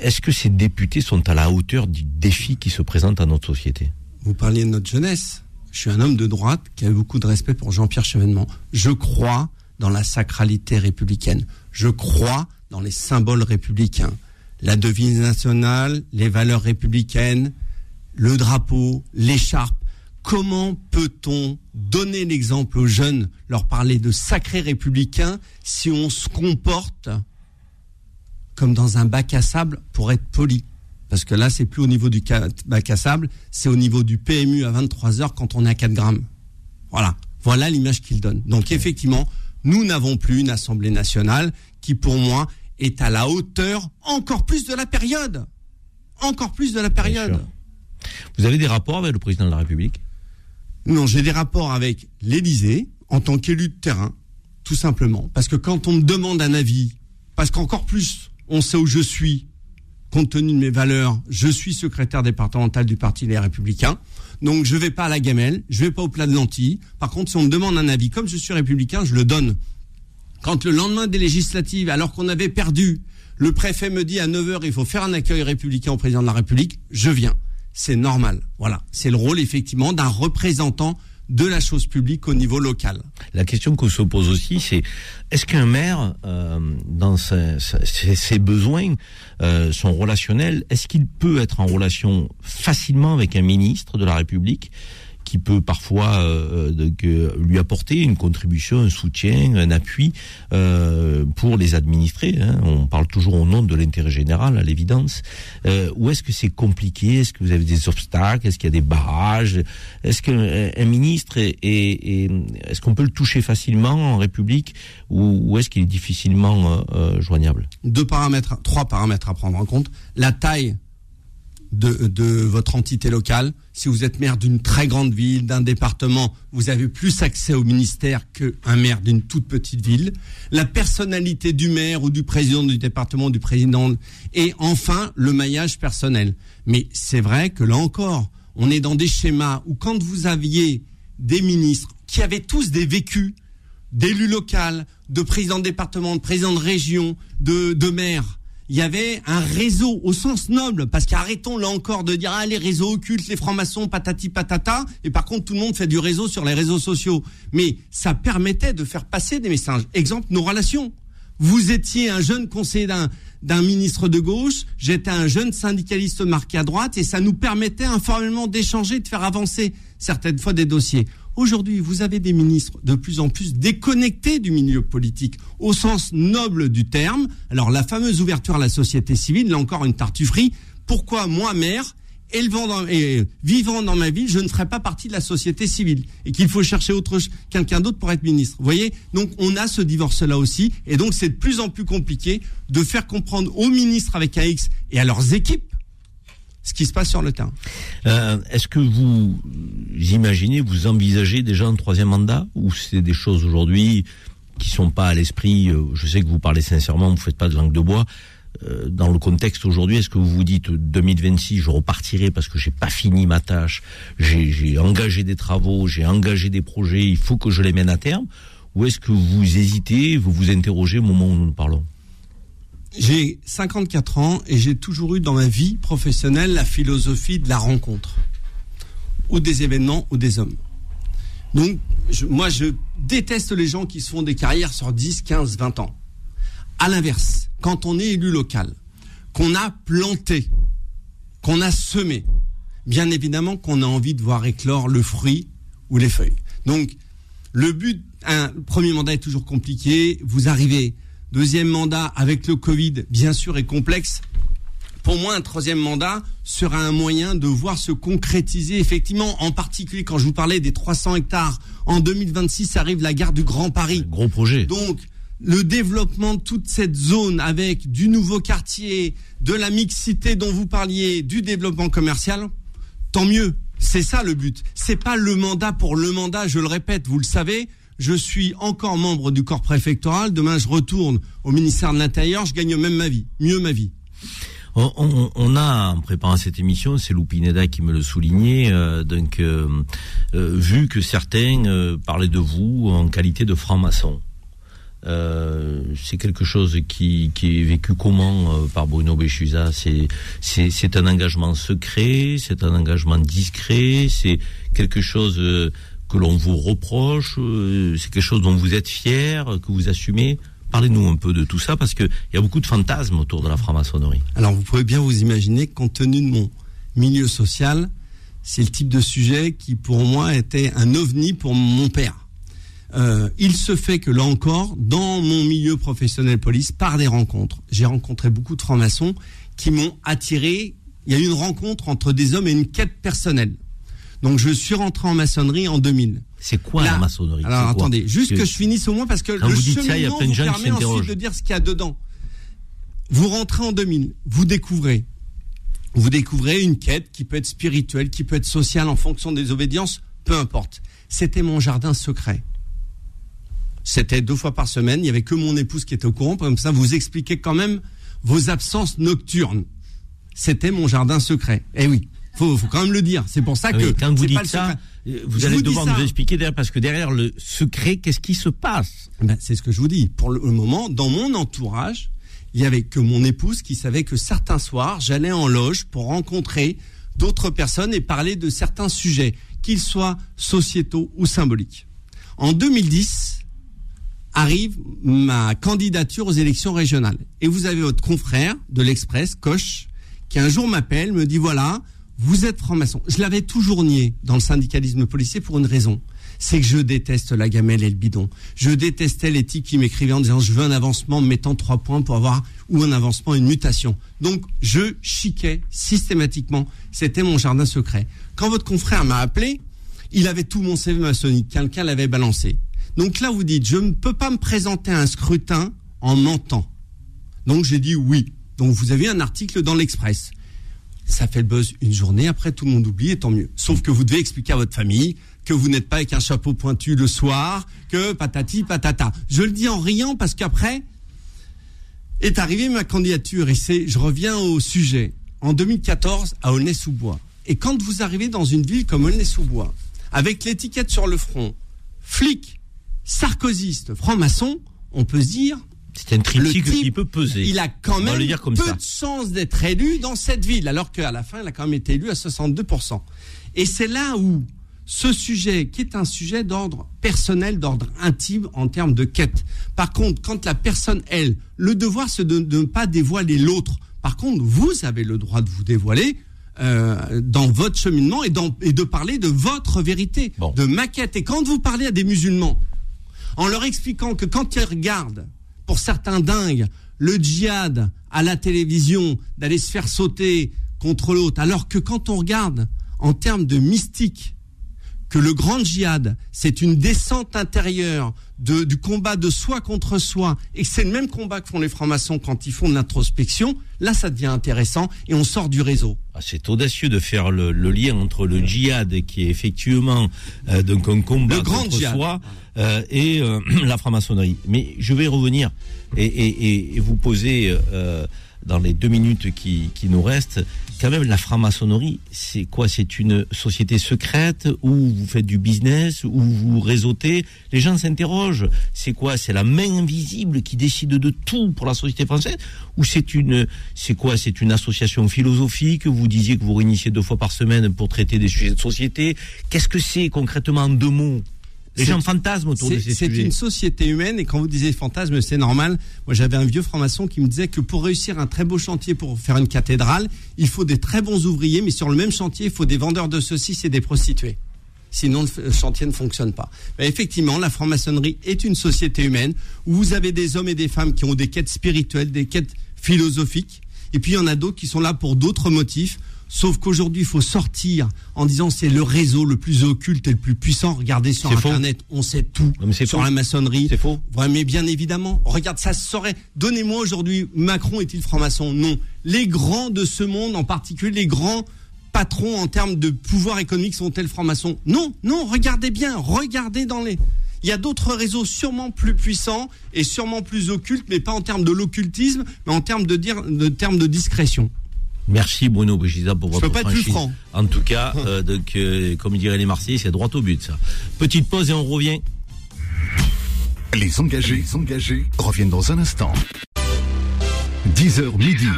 Est-ce que ces députés sont à la hauteur du défi qui se présente à notre société ? Vous parliez de notre jeunesse. Je suis un homme de droite qui a beaucoup de respect pour Jean-Pierre Chevènement. Je crois dans la sacralité républicaine. Je crois dans les symboles républicains. La devise nationale, les valeurs républicaines... le drapeau, l'écharpe. Comment peut-on donner l'exemple aux jeunes, leur parler de sacrés républicains, si on se comporte comme dans un bac à sable pour être poli ? Parce que là, c'est plus au niveau du bac à sable, c'est au niveau du P M U à vingt-trois heures quand on est à quatre grammes. Voilà, voilà l'image qu'il donne. Donc effectivement, nous n'avons plus une Assemblée nationale qui, pour moi, est à la hauteur encore plus de la période. Encore plus de la période. Vous avez des rapports avec le président de la République ? Non, j'ai des rapports avec l'Élysée en tant qu'élu de terrain, tout simplement. Parce que quand on me demande un avis, parce qu'encore plus, on sait où je suis, compte tenu de mes valeurs, je suis secrétaire départemental du Parti des Républicains, donc je ne vais pas à la gamelle, je ne vais pas au plat de lentilles. Par contre, si on me demande un avis, comme je suis républicain, je le donne. Quand le lendemain des législatives, alors qu'on avait perdu, le préfet me dit à neuf heures, il faut faire un accueil républicain au président de la République, je viens. C'est normal. Voilà. C'est le rôle, effectivement, d'un représentant de la chose publique au niveau local. La question qu'on se pose aussi, c'est est-ce qu'un maire, euh, dans ses, ses, ses besoins, euh, son relationnel, est-ce qu'il peut être en relation facilement avec un ministre de la République qui peut parfois euh, de, que, lui apporter une contribution, un soutien, un appui euh, pour les administrés. Hein. On parle toujours au nom de l'intérêt général, à l'évidence. Euh, ou est-ce que c'est compliqué ? Est-ce que vous avez des obstacles ? Est-ce qu'il y a des barrages ? Est-ce qu'un un ministre, est, est, est, est-ce qu'on peut le toucher facilement en République ou, ou est-ce qu'il est difficilement euh, joignable ? Deux paramètres, trois paramètres à prendre en compte. La taille De, de votre entité locale. Si vous êtes maire d'une très grande ville, d'un département, vous avez plus accès au ministère qu'un maire d'une toute petite ville. La personnalité du maire ou du président du département, du président. Et enfin, le maillage personnel. Mais c'est vrai que là encore, on est dans des schémas où quand vous aviez des ministres qui avaient tous des vécus d'élus locaux, de présidents de département, de présidents de région, de, de maires, il y avait un réseau au sens noble, parce qu'arrêtons là encore de dire « Ah, les réseaux occultes, les francs-maçons, patati patata », et par contre, tout le monde fait du réseau sur les réseaux sociaux. Mais ça permettait de faire passer des messages. Exemple, nos relations. Vous étiez un jeune conseiller d'un, d'un ministre de gauche, j'étais un jeune syndicaliste marqué à droite, et ça nous permettait informellement d'échanger, de faire avancer certaines fois des dossiers. Aujourd'hui, vous avez des ministres de plus en plus déconnectés du milieu politique, au sens noble du terme. Alors, la fameuse ouverture à la société civile, là encore une tartufferie. Pourquoi, moi, maire, élevant dans, et vivant dans ma ville, je ne ferai pas partie de la société civile et qu'il faut chercher autre, quelqu'un d'autre pour être ministre. Vous voyez ? Donc, on a ce divorce-là aussi. Et donc, c'est de plus en plus compliqué de faire comprendre aux ministres avec A X et à leurs équipes ce qui se passe sur le terrain. Euh, est-ce que vous imaginez, vous envisagez déjà un troisième mandat, ou c'est des choses aujourd'hui qui ne sont pas à l'esprit? Je sais que vous parlez sincèrement, vous ne faites pas de langue de bois. Dans le contexte aujourd'hui, est-ce que vous vous dites deux mille vingt-six, je repartirai parce que j'ai pas fini ma tâche, j'ai, j'ai engagé des travaux, j'ai engagé des projets, il faut que je les mène à terme? Ou est-ce que vous hésitez, vous vous interrogez au moment où nous, nous parlons? J'ai cinquante-quatre ans et j'ai toujours eu dans ma vie professionnelle la philosophie de la rencontre, ou des événements, ou des hommes. Donc, je, moi, je déteste les gens qui se font des carrières sur dix, quinze, vingt ans. À l'inverse, quand on est élu local, qu'on a planté, qu'on a semé, bien évidemment qu'on a envie de voir éclore le fruit ou les feuilles. Donc, le but, un premier mandat est toujours compliqué, vous arrivez. Deuxième mandat, avec le Covid, bien sûr, est complexe. Pour moi, un troisième mandat sera un moyen de voir se concrétiser, effectivement, en particulier quand je vous parlais des trois cents hectares. En deux mille vingt-six arrive la gare du Grand Paris. Un gros projet. Donc, le développement de toute cette zone avec du nouveau quartier, de la mixité dont vous parliez, du développement commercial, tant mieux. C'est ça le but. C'est pas le mandat pour le mandat, je le répète, vous le savez. Je suis encore membre du corps préfectoral. Demain, je retourne au ministère de l'Intérieur. Je gagne même ma vie, mieux ma vie. On, on, on a, en préparant cette émission, c'est Lou Pineda qui me le soulignait, euh, donc, euh, euh, vu que certains euh, parlaient de vous en qualité de franc-maçon. Euh, c'est quelque chose qui, qui est vécu comment euh, par Bruno Beschizza? C'est, c'est, c'est un engagement secret, c'est un engagement discret, c'est quelque chose... Euh, que l'on vous reproche, euh, c'est quelque chose dont vous êtes fier, que vous assumez. Parlez-nous un peu de tout ça, parce qu'il y a beaucoup de fantasmes autour de la franc-maçonnerie. Alors, vous pouvez bien vous imaginer, compte tenu de mon milieu social, c'est le type de sujet qui, pour moi, était un ovni pour mon père. Euh, il se fait que, là encore, dans mon milieu professionnel police, par des rencontres, j'ai rencontré beaucoup de francs-maçons qui m'ont attiré. Il y a eu une rencontre entre des hommes et une quête personnelle. Donc, je suis rentré en maçonnerie en deux mille. C'est quoi Là, la maçonnerie? Alors, attendez, juste que... que je finisse au moins, parce que quand le cheminement vous permet ensuite de dire ce qu'il y a dedans. Vous rentrez en deux mille, vous découvrez. Vous découvrez une quête qui peut être spirituelle, qui peut être sociale en fonction des obédiences, peu importe. C'était mon jardin secret. C'était deux fois par semaine, il n'y avait que mon épouse qui était au courant, comme ça vous expliquez quand même vos absences nocturnes. C'était mon jardin secret, eh oui. Il faut, faut quand même le dire. C'est pour ça que... Oui, quand vous dites ça, vous allez devoir nous expliquer derrière, parce que derrière le secret, qu'est-ce qui se passe? Ben, c'est ce que je vous dis. Pour le moment, dans mon entourage, il n'y avait que mon épouse qui savait que certains soirs, j'allais en loge pour rencontrer d'autres personnes et parler de certains sujets, qu'ils soient sociétaux ou symboliques. En deux mille dix, arrive ma candidature aux élections régionales. Et vous avez votre confrère de l'Express, Koch, qui un jour m'appelle, me dit « Voilà... vous êtes franc-maçon. » Je l'avais toujours nié dans le syndicalisme policier pour une raison. C'est que je déteste la gamelle et le bidon. Je détestais l'éthique qui m'écrivait en disant « je veux un avancement » mettant trois points pour avoir ou un avancement, une mutation. Donc, je chiquais systématiquement. C'était mon jardin secret. Quand votre confrère m'a appelé, il avait tout mon C V maçonnique. Quelqu'un l'avait balancé. Donc là, vous dites « je ne peux pas me présenter à un scrutin en mentant ». Donc, j'ai dit « oui ». Donc, vous avez un article dans l'Express. Ça fait le buzz une journée, après tout le monde oublie, et tant mieux. Sauf que vous devez expliquer à votre famille que vous n'êtes pas avec un chapeau pointu le soir, que patati patata. Je le dis en riant parce qu'après est arrivée ma candidature. Et c'est, je reviens au sujet. En deux mille quatorze, à Aulnay-sous-Bois. Et quand vous arrivez dans une ville comme Aulnay-sous-Bois, avec l'étiquette sur le front, flic, sarkozyste, franc-maçon, on peut se dire... c'est un critique type, qui peut peser. Il a quand même peu ça. de chance d'être élu dans cette ville, alors qu'à la fin, il a quand même été élu à soixante-deux pour cent. Et c'est là où ce sujet, qui est un sujet d'ordre personnel, d'ordre intime en termes de quête. Par contre, quand la personne, elle, le devoir, c'est de, de ne pas dévoiler l'autre. Par contre, vous avez le droit de vous dévoiler euh, dans votre cheminement et, dans, et de parler de votre vérité, bon. de ma quête. Et quand vous parlez à des musulmans, en leur expliquant que quand ils regardent, pour certains dingues, le djihad à la télévision, d'aller se faire sauter contre l'autre. Alors que quand on regarde en termes de mystique, que le grand djihad, c'est une descente intérieure de, du combat de soi contre soi, et que c'est le même combat que font les francs-maçons quand ils font de l'introspection, là ça devient intéressant et on sort du réseau. Ah, c'est audacieux de faire le, le lien entre le djihad, qui est effectivement euh, donc un combat le grand contre djihad. soi, euh, et euh, la franc-maçonnerie. Mais je vais revenir et, et, et vous poser... Euh, dans les deux minutes qui, qui nous restent, quand même, la franc-maçonnerie, c'est quoi? C'est une société secrète où vous faites du business, où vous réseautez? Les gens s'interrogent. C'est quoi? C'est la main invisible qui décide de tout pour la société française? Ou c'est une, c'est quoi? C'est une association philosophique? Vous disiez que vous réunissiez deux fois par semaine pour traiter des sujets de société. Qu'est-ce que c'est concrètement en deux mots? Les gens fantasment autour de ces sujets. C'est une société humaine, et quand vous disiez fantasme, c'est normal. Moi, j'avais un vieux franc-maçon qui me disait que pour réussir un très beau chantier, pour faire une cathédrale, il faut des très bons ouvriers, mais sur le même chantier, il faut des vendeurs de saucisses et des prostituées. Sinon, le chantier ne fonctionne pas. Mais effectivement, la franc-maçonnerie est une société humaine où vous avez des hommes et des femmes qui ont des quêtes spirituelles, des quêtes philosophiques, et puis il y en a d'autres qui sont là pour d'autres motifs. Sauf qu'aujourd'hui, il faut sortir en disant c'est le réseau le plus occulte et le plus puissant. Regardez sur c'est Internet, faux. On sait tout sur faux. La maçonnerie. C'est faux. Ouais, mais bien évidemment, regarde, ça se saurait. Donnez-moi aujourd'hui, Macron est-il franc-maçon? Non. Les grands de ce monde, en particulier les grands patrons en termes de pouvoir économique, sont-ils francs-maçons? Non, non, regardez bien, regardez dans les... Il y a d'autres réseaux sûrement plus puissants et sûrement plus occultes, mais pas en termes de l'occultisme, mais en termes de, dire, de, termes de discrétion. Merci Bruno Beschizza pour votre franchise. En tout cas, euh, donc, euh, comme diraient les Marseillais, c'est droit au but ça. Petite pause et on revient. Les engagés, les engagés reviennent dans un instant. dix heures midi.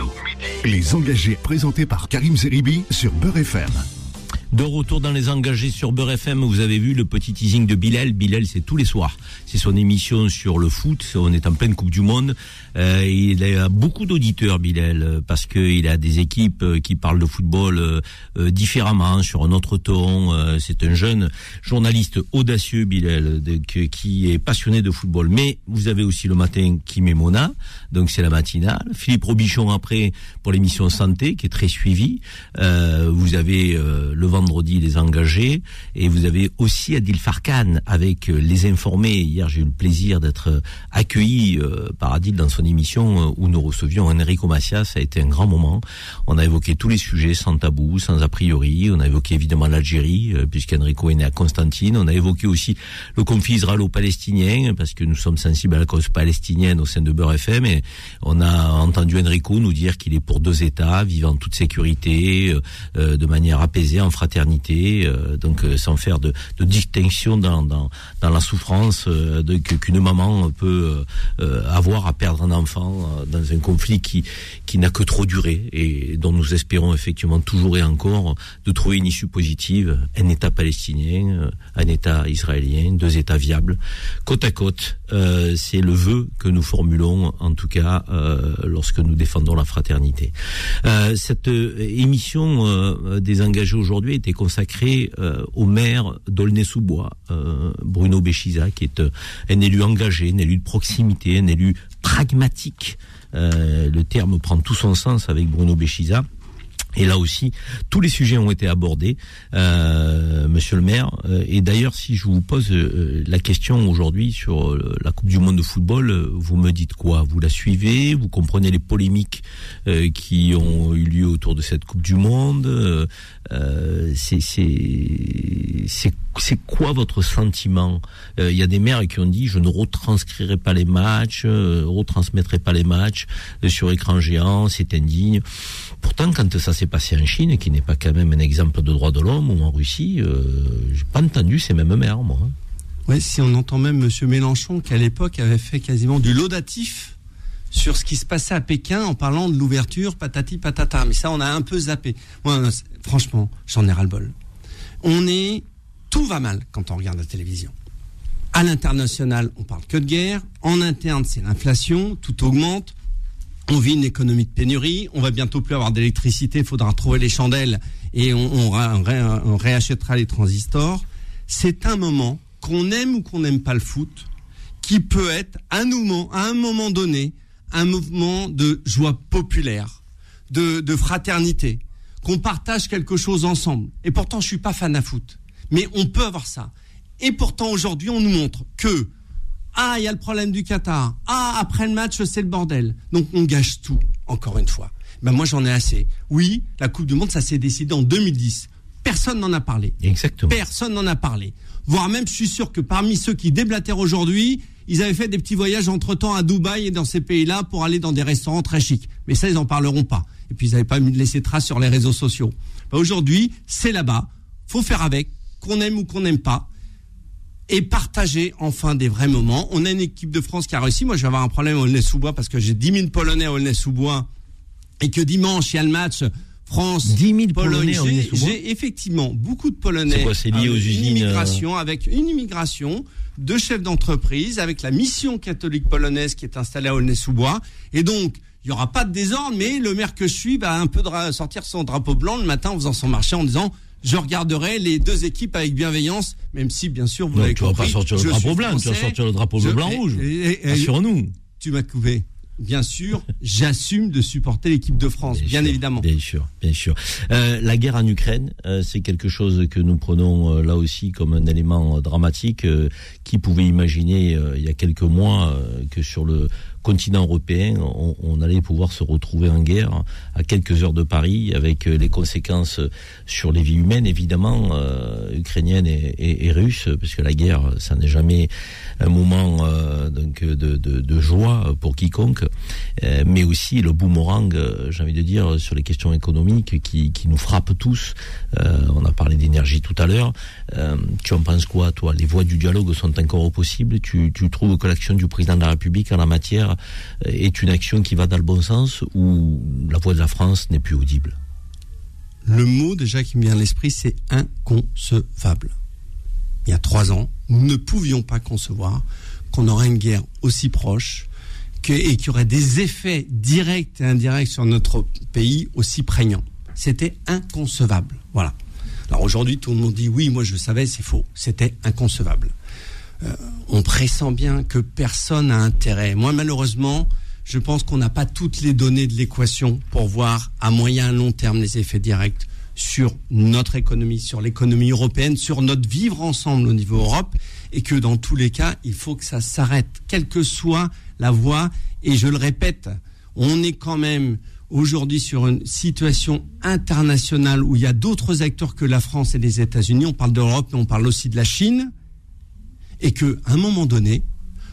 Les engagés présentés par Karim Zeribi sur Beur F M. De retour dans Les Engagés sur Beur F M, vous avez vu le petit teasing de Bilal. Bilal, c'est tous les soirs. C'est son émission sur le foot. On est en pleine Coupe du Monde. Euh, il a beaucoup d'auditeurs, Bilal, parce qu'il a des équipes qui parlent de football euh, différemment, sur un autre ton. Euh, c'est un jeune journaliste audacieux, Bilal, de, que, qui est passionné de football. Mais vous avez aussi le matin Kim et Mona, donc c'est la matinale. Philippe Robichon, après, pour l'émission Santé, qui est très suivie. Euh, vous avez euh, le vendredi Les Engagés, et vous avez aussi Adil Farcan avec Les Informés. Hier, j'ai eu le plaisir d'être accueilli par Adil dans son émission où nous recevions Enrico Macias. Ça a été un grand moment. On a évoqué tous les sujets sans tabou, sans a priori. On a évoqué évidemment l'Algérie, puisqu'Enrico est né à Constantine. On a évoqué aussi le conflit israélo-palestinien, parce que nous sommes sensibles à la cause palestinienne au sein de Beur F M, et on a entendu Enrico nous dire qu'il est pour deux États, vivant en toute sécurité, euh, de manière apaisée, en fraternité, euh, donc euh, sans faire de, de distinction dans, dans, dans la souffrance euh, de, qu'une maman peut euh, avoir à perdre un enfant euh, dans un conflit qui, qui n'a que trop duré, et dont nous espérons effectivement toujours et encore de trouver une issue positive, un État palestinien, un État israélien, deux États viables, côte à côte. Euh, c'est le vœu que nous formulons, en tout cas, euh, lorsque nous défendons la fraternité. Euh, cette euh, émission euh, des engagés aujourd'hui était consacrée euh, au maire d'Aulnay-sous-Bois, euh, Bruno Beschizza, qui est euh, un élu engagé, un élu de proximité, un élu pragmatique. Euh, le terme prend tout son sens avec Bruno Beschizza. Et là aussi, tous les sujets ont été abordés, euh, monsieur le maire. Et d'ailleurs, si je vous pose euh, la question aujourd'hui sur euh, la Coupe du Monde de football, euh, vous me dites quoi? Vous la suivez? Vous comprenez les polémiques euh, qui ont eu lieu autour de cette Coupe du Monde? euh, c'est, c'est, c'est, c'est quoi votre sentiment? Il euh, y a des maires qui ont dit « je ne retranscrirai pas les matchs, euh, retransmettrai pas les matchs euh, sur écran géant, c'est indigne ». Pourtant, quand ça s'est passé en Chine, qui n'est pas quand même un exemple de droit de l'homme, ou en Russie, euh, j'ai pas entendu ces mêmes mères, moi. Oui, si on entend même M. Mélenchon, qui à l'époque avait fait quasiment du laudatif sur ce qui se passait à Pékin en parlant de l'ouverture, patati patata. Mais ça, on a un peu zappé. Moi, franchement, j'en ai ras-le-bol. On est... Tout va mal quand on regarde la télévision. À l'international, on parle que de guerre. En interne, c'est l'inflation, tout augmente. On vit une économie de pénurie, on va bientôt plus avoir d'électricité, il faudra trouver les chandelles et on, on, on, ré, on réachètera les transistors. C'est un moment, qu'on aime ou qu'on n'aime pas le foot, qui peut être à, nous, à un moment donné un mouvement de joie populaire, de, de fraternité, qu'on partage quelque chose ensemble. Et pourtant, je ne suis pas fan à foot. mais on peut avoir ça. Et pourtant, aujourd'hui, on nous montre que ah, il y a le problème du Qatar. Ah, après le match, c'est le bordel. Donc, on gâche tout, encore une fois. Ben moi, j'en ai assez. Oui, la Coupe du Monde, ça s'est décidé en deux mille dix. Personne n'en a parlé. Exactement. Personne n'en a parlé. Voire même, je suis sûr que parmi ceux qui déblatèrent aujourd'hui, ils avaient fait des petits voyages entre-temps à Dubaï et dans ces pays-là pour aller dans des restaurants très chics. Mais ça, ils n'en parleront pas. Et puis, ils n'avaient pas laissé trace sur les réseaux sociaux. Ben aujourd'hui, c'est là-bas. Faut faire avec, qu'on aime ou qu'on n'aime pas. Et partager enfin des vrais moments. On a une équipe de France qui a réussi. Moi, je vais avoir un problème à Aulnay-sous-Bois parce que j'ai dix mille Polonais à Aulnay-sous-Bois et que dimanche, il y a le match France-Pologne. J'ai, j'ai effectivement beaucoup de Polonais. C'est quoi, c'est lié aux usines, une immigration, avec une immigration de chefs d'entreprise, avec la mission catholique polonaise qui est installée à Aulnay-sous-Bois. Et donc, il n'y aura pas de désordre, mais le maire que je suis va un peu dra- sortir son drapeau blanc le matin en faisant son marché en disant... Je regarderai les deux équipes avec bienveillance, même si, bien sûr, vous non, l'avez tu compris. Tu vas pas sortir le drapeau blanc, français, tu vas sortir le drapeau je, blanc et, rouge. Et, et, Assure-nous. Tu m'as coupé. Bien sûr, j'assume de supporter l'équipe de France, bien, bien sûr, évidemment. Bien sûr, bien sûr. Euh, la guerre en Ukraine, euh, c'est quelque chose que nous prenons euh, là aussi comme un élément euh, dramatique. Euh, qui pouvait imaginer euh, il y a quelques mois euh, que sur le continent européen, on, on allait pouvoir se retrouver en guerre à quelques heures de Paris, avec les conséquences sur les vies humaines, évidemment, euh, ukrainiennes et, et, et russes, parce que la guerre, ça n'est jamais un moment euh, donc de, de, de joie pour quiconque, euh, mais aussi le boomerang, j'ai envie de dire, sur les questions économiques qui, qui nous frappent tous. Euh, on a parlé d'énergie tout à l'heure. Euh, tu en penses quoi, toi ? Les voies du dialogue sont encore au possible ? Tu, tu trouves que l'action du président de la République en la matière est une action qui va dans le bon sens ou la voix de la France n'est plus audible ? Le mot déjà qui me vient à l'esprit, c'est inconcevable. Il y a trois ans, nous ne pouvions pas concevoir qu'on aurait une guerre aussi proche que, et qu'il y aurait des effets directs et indirects sur notre pays aussi prégnants. C'était inconcevable. Voilà. Alors aujourd'hui, tout le monde dit oui, moi je savais, c'est faux. C'était inconcevable. Euh, on pressent bien que personne n'a intérêt. Moi, malheureusement, je pense qu'on n'a pas toutes les données de l'équation pour voir à moyen et long terme les effets directs sur notre économie, sur l'économie européenne, sur notre vivre ensemble au niveau Europe, et que dans tous les cas, il faut que ça s'arrête, quelle que soit la voie. Et je le répète, on est quand même aujourd'hui sur une situation internationale où il y a d'autres acteurs que la France et les États-Unis. On parle de l'Europe, mais on parle aussi de la Chine. Et qu'à un moment donné,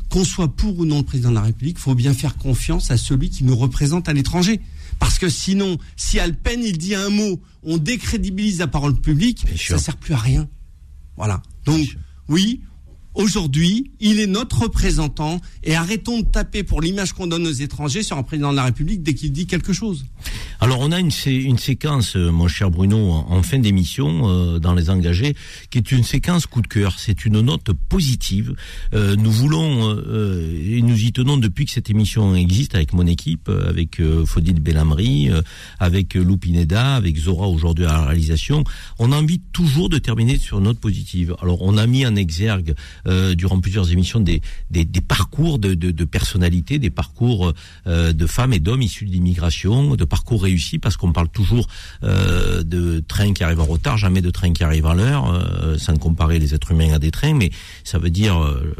qu'on soit pour ou non le président de la République, il faut bien faire confiance à celui qui nous représente à l'étranger. Parce que sinon, si à Le Pen, il dit un mot, on décrédibilise la parole publique, bien ça sûr. Sert plus à rien. Voilà. Donc, oui, aujourd'hui, il est notre représentant et arrêtons de taper pour l'image qu'on donne aux étrangers sur un président de la République dès qu'il dit quelque chose. Alors, on a une, sé- une séquence, mon cher Bruno, en fin d'émission, euh, dans Les Engagés, qui est une séquence coup de cœur. C'est une note positive. Euh, nous voulons, euh, et nous y tenons depuis que cette émission existe, avec mon équipe, avec euh, Fodil Belhamri, euh, avec Lou Pineda, avec Zora aujourd'hui à la réalisation. On a envie toujours de terminer sur une note positive. Alors, on a mis en exergue, euh, durant plusieurs émissions, des, des, des parcours de, de, de personnalités, des parcours euh, de femmes et d'hommes issus de l'immigration, de parcours réussi, parce qu'on parle toujours euh, de trains qui arrivent en retard, jamais de trains qui arrivent à l'heure, euh, sans comparer les êtres humains à des trains, mais ça veut dire euh,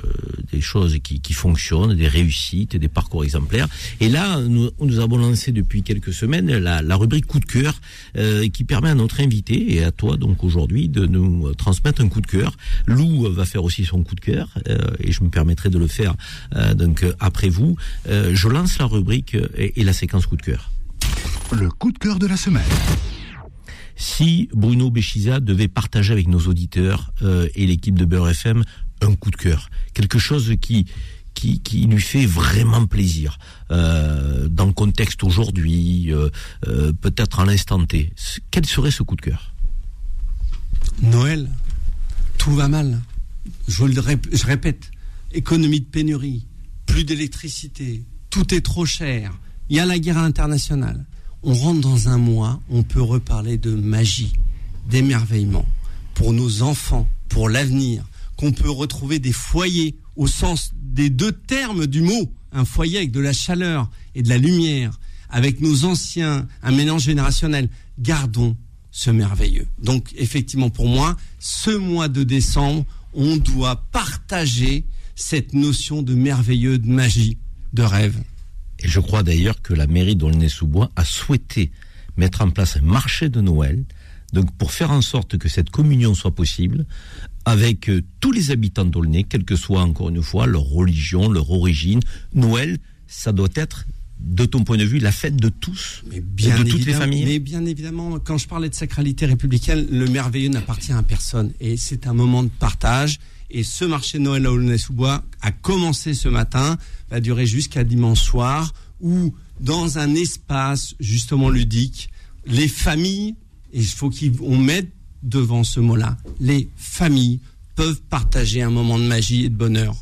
des choses qui, qui fonctionnent, des réussites, des parcours exemplaires. Et là, nous, nous avons lancé depuis quelques semaines la, la rubrique coup de cœur, euh, qui permet à notre invité et à toi donc aujourd'hui de nous transmettre un coup de cœur. Lou va faire aussi son coup de cœur, euh, et je me permettrai de le faire euh, donc après vous. Euh, je lance la rubrique et, et la séquence coup de cœur. Le coup de cœur de la semaine. Si Bruno Beschizza devait partager avec nos auditeurs euh, et l'équipe de Beur F M un coup de cœur, quelque chose qui qui, qui lui fait vraiment plaisir euh, dans le contexte aujourd'hui, euh, euh, peut-être à l'instant T, quel serait ce coup de cœur ? Noël, tout va mal. Je le rép- je répète, économie de pénurie, plus d'électricité, tout est trop cher. Il y a la guerre internationale. On rentre dans un mois, on peut reparler de magie, d'émerveillement, pour nos enfants, pour l'avenir, qu'on peut retrouver des foyers, au sens des deux termes du mot, un foyer avec de la chaleur et de la lumière, avec nos anciens, un mélange générationnel. Gardons ce merveilleux. Donc, effectivement, pour moi, ce mois de décembre, on doit partager cette notion de merveilleux, de magie, de rêve. Et je crois d'ailleurs que la mairie d'Aulnay-sous-Bois a souhaité mettre en place un marché de Noël, donc pour faire en sorte que cette communion soit possible, avec tous les habitants d'Aulnay, quelle que soit, encore une fois, leur religion, leur origine. Noël, ça doit être, de ton point de vue, la fête de tous, mais bien de toutes les familles. Mais bien évidemment, quand je parlais de sacralité républicaine, le merveilleux n'appartient à personne. Et c'est un moment de partage. Et ce marché de Noël à Aulnay-sous-Bois a commencé ce matin, va durer jusqu'à dimanche soir, où, dans un espace justement ludique, les familles, et il faut qu'on mette devant ce mot-là, les familles peuvent partager un moment de magie et de bonheur.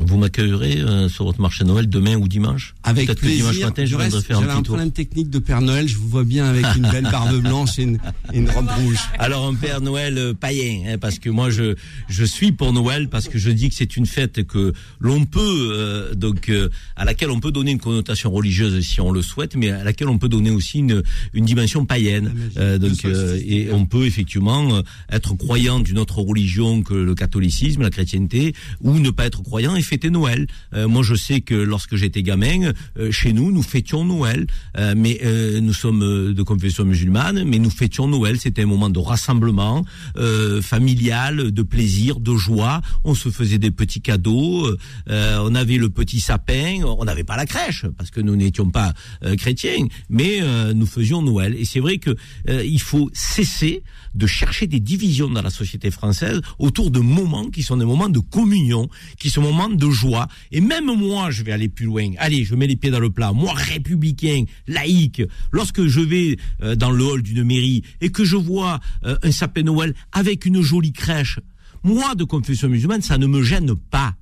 Vous m'accueillerez euh, sur votre marché Noël demain ou dimanche ? Avec Peut-être plaisir. Que dimanche matin, je, je reste, faire un petit un tour. Problème technique de Père Noël, je vous vois bien avec une belle barbe blanche et une, et une robe rouge. Alors un Père Noël euh, païen, hein, parce que moi je je suis pour Noël, parce que je dis que c'est une fête que l'on peut euh, donc euh, à laquelle on peut donner une connotation religieuse si on le souhaite, mais à laquelle on peut donner aussi une une dimension païenne. Euh, donc euh, et on peut effectivement euh, être croyant d'une autre religion que le catholicisme, la chrétienté, ou ne pas être croyant. Fêter Noël. Euh, moi, je sais que lorsque j'étais gamin, euh, chez nous, nous fêtions Noël. Euh, mais euh, nous sommes de confession musulmane, mais nous fêtions Noël. C'était un moment de rassemblement euh, familial, de plaisir, de joie. On se faisait des petits cadeaux. Euh, on avait le petit sapin. On n'avait pas la crèche parce que nous n'étions pas euh, chrétiens, mais euh, nous faisions Noël. Et c'est vrai que euh, il faut cesser de chercher des divisions dans la société française autour de moments qui sont des moments de communion, qui sont moments de joie. Et même moi, je vais aller plus loin. Allez, je mets les pieds dans le plat. Moi, républicain, laïque, lorsque je vais euh, dans le hall d'une mairie et que je vois euh, un sapin Noël avec une jolie crèche, moi, de confession musulmane, ça ne me gêne pas.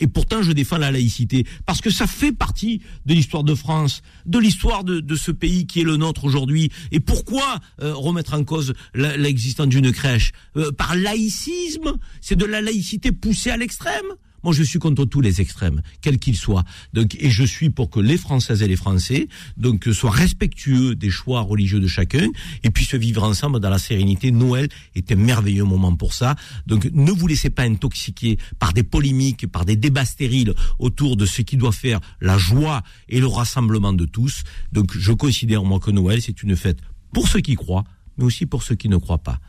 Et pourtant, je défends la laïcité, parce que ça fait partie de l'histoire de France, de l'histoire de, de ce pays qui est le nôtre aujourd'hui. Et pourquoi euh, remettre en cause la, l'existence d'une crèche euh, par laïcisme? C'est de la laïcité poussée à l'extrême. Moi, je suis contre tous les extrêmes, quels qu'ils soient. Donc, et je suis pour que les Françaises et les Français donc, soient respectueux des choix religieux de chacun et puissent vivre ensemble dans la sérénité. Noël est un merveilleux moment pour ça. Donc, ne vous laissez pas intoxiquer par des polémiques, par des débats stériles autour de ce qui doit faire la joie et le rassemblement de tous. Donc, je considère, moi, que Noël, c'est une fête pour ceux qui croient, mais aussi pour ceux qui ne croient pas.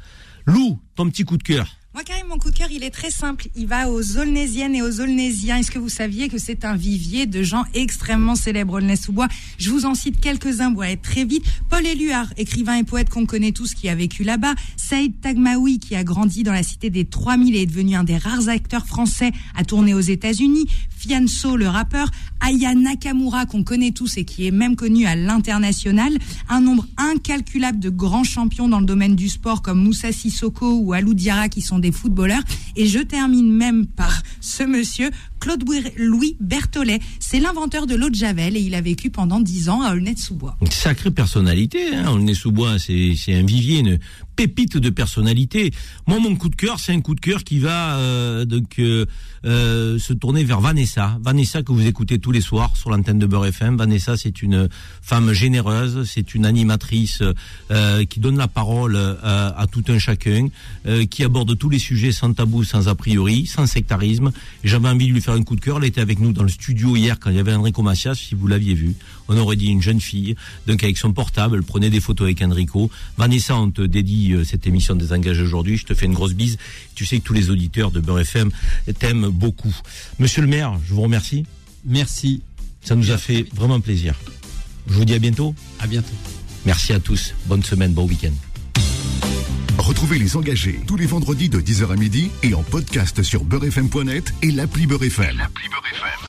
Lou, ton petit coup de cœur. Moi, Karim, mon coup de cœur, il est très simple. Il va aux Aulnaysiennes et aux Aulnaysiens. Est-ce que vous saviez que c'est un vivier de gens extrêmement célèbres, Aulnay-sous-Bois ? Je vous en cite quelques-uns, vous allez être très vite. Paul Éluard, écrivain et poète qu'on connaît tous, qui a vécu là-bas. Saïd Tagmaoui, qui a grandi dans la cité des trois mille et est devenu un des rares acteurs français à tourner aux États-Unis. Fianso, le rappeur. Aya Nakamura, qu'on connaît tous et qui est même connu à l'international. Un nombre incalculable de grands champions dans le domaine du sport, comme Moussa Sissoko ou Alou Diarra, qui sont des footballeurs. Et je termine même par ce monsieur, Claude Louis Berthollet. C'est l'inventeur de l'eau de Javel et il a vécu pendant dix ans à Aulnay-sous-Bois. Une sacrée personnalité, hein, Aulnay-sous-Bois, c'est, c'est un vivier, une pépite de personnalité. Moi, mon coup de cœur, c'est un coup de cœur qui va euh, donc, euh, euh, se tourner vers Vanessa. Vanessa que vous écoutez tous les soirs sur l'antenne de Beur F M. Vanessa, c'est une femme généreuse, c'est une animatrice euh, qui donne la parole euh, à tout un chacun, euh, qui aborde tous les sujets sans tabou, sans a priori, sans sectarisme. Et j'avais envie de lui faire un coup de cœur. Elle était avec nous dans le studio hier quand il y avait Enrico Macias, si vous l'aviez vu. On aurait dit une jeune fille, donc avec son portable, elle prenait des photos avec Enrico. Vanessa, on te dédie cette émission des Engagés aujourd'hui. Je te fais une grosse bise. Tu sais que tous les auditeurs de Beur F M t'aiment beaucoup. Monsieur le maire, je vous remercie. Merci. Ça nous a fait vraiment plaisir. Je vous dis à bientôt. À bientôt. Merci à tous. Bonne semaine, bon week-end. Retrouvez les Engagés tous les vendredis de dix heures à midi et en podcast sur beurrefm point net et l'appli Beur F M. L'appli Beur F M.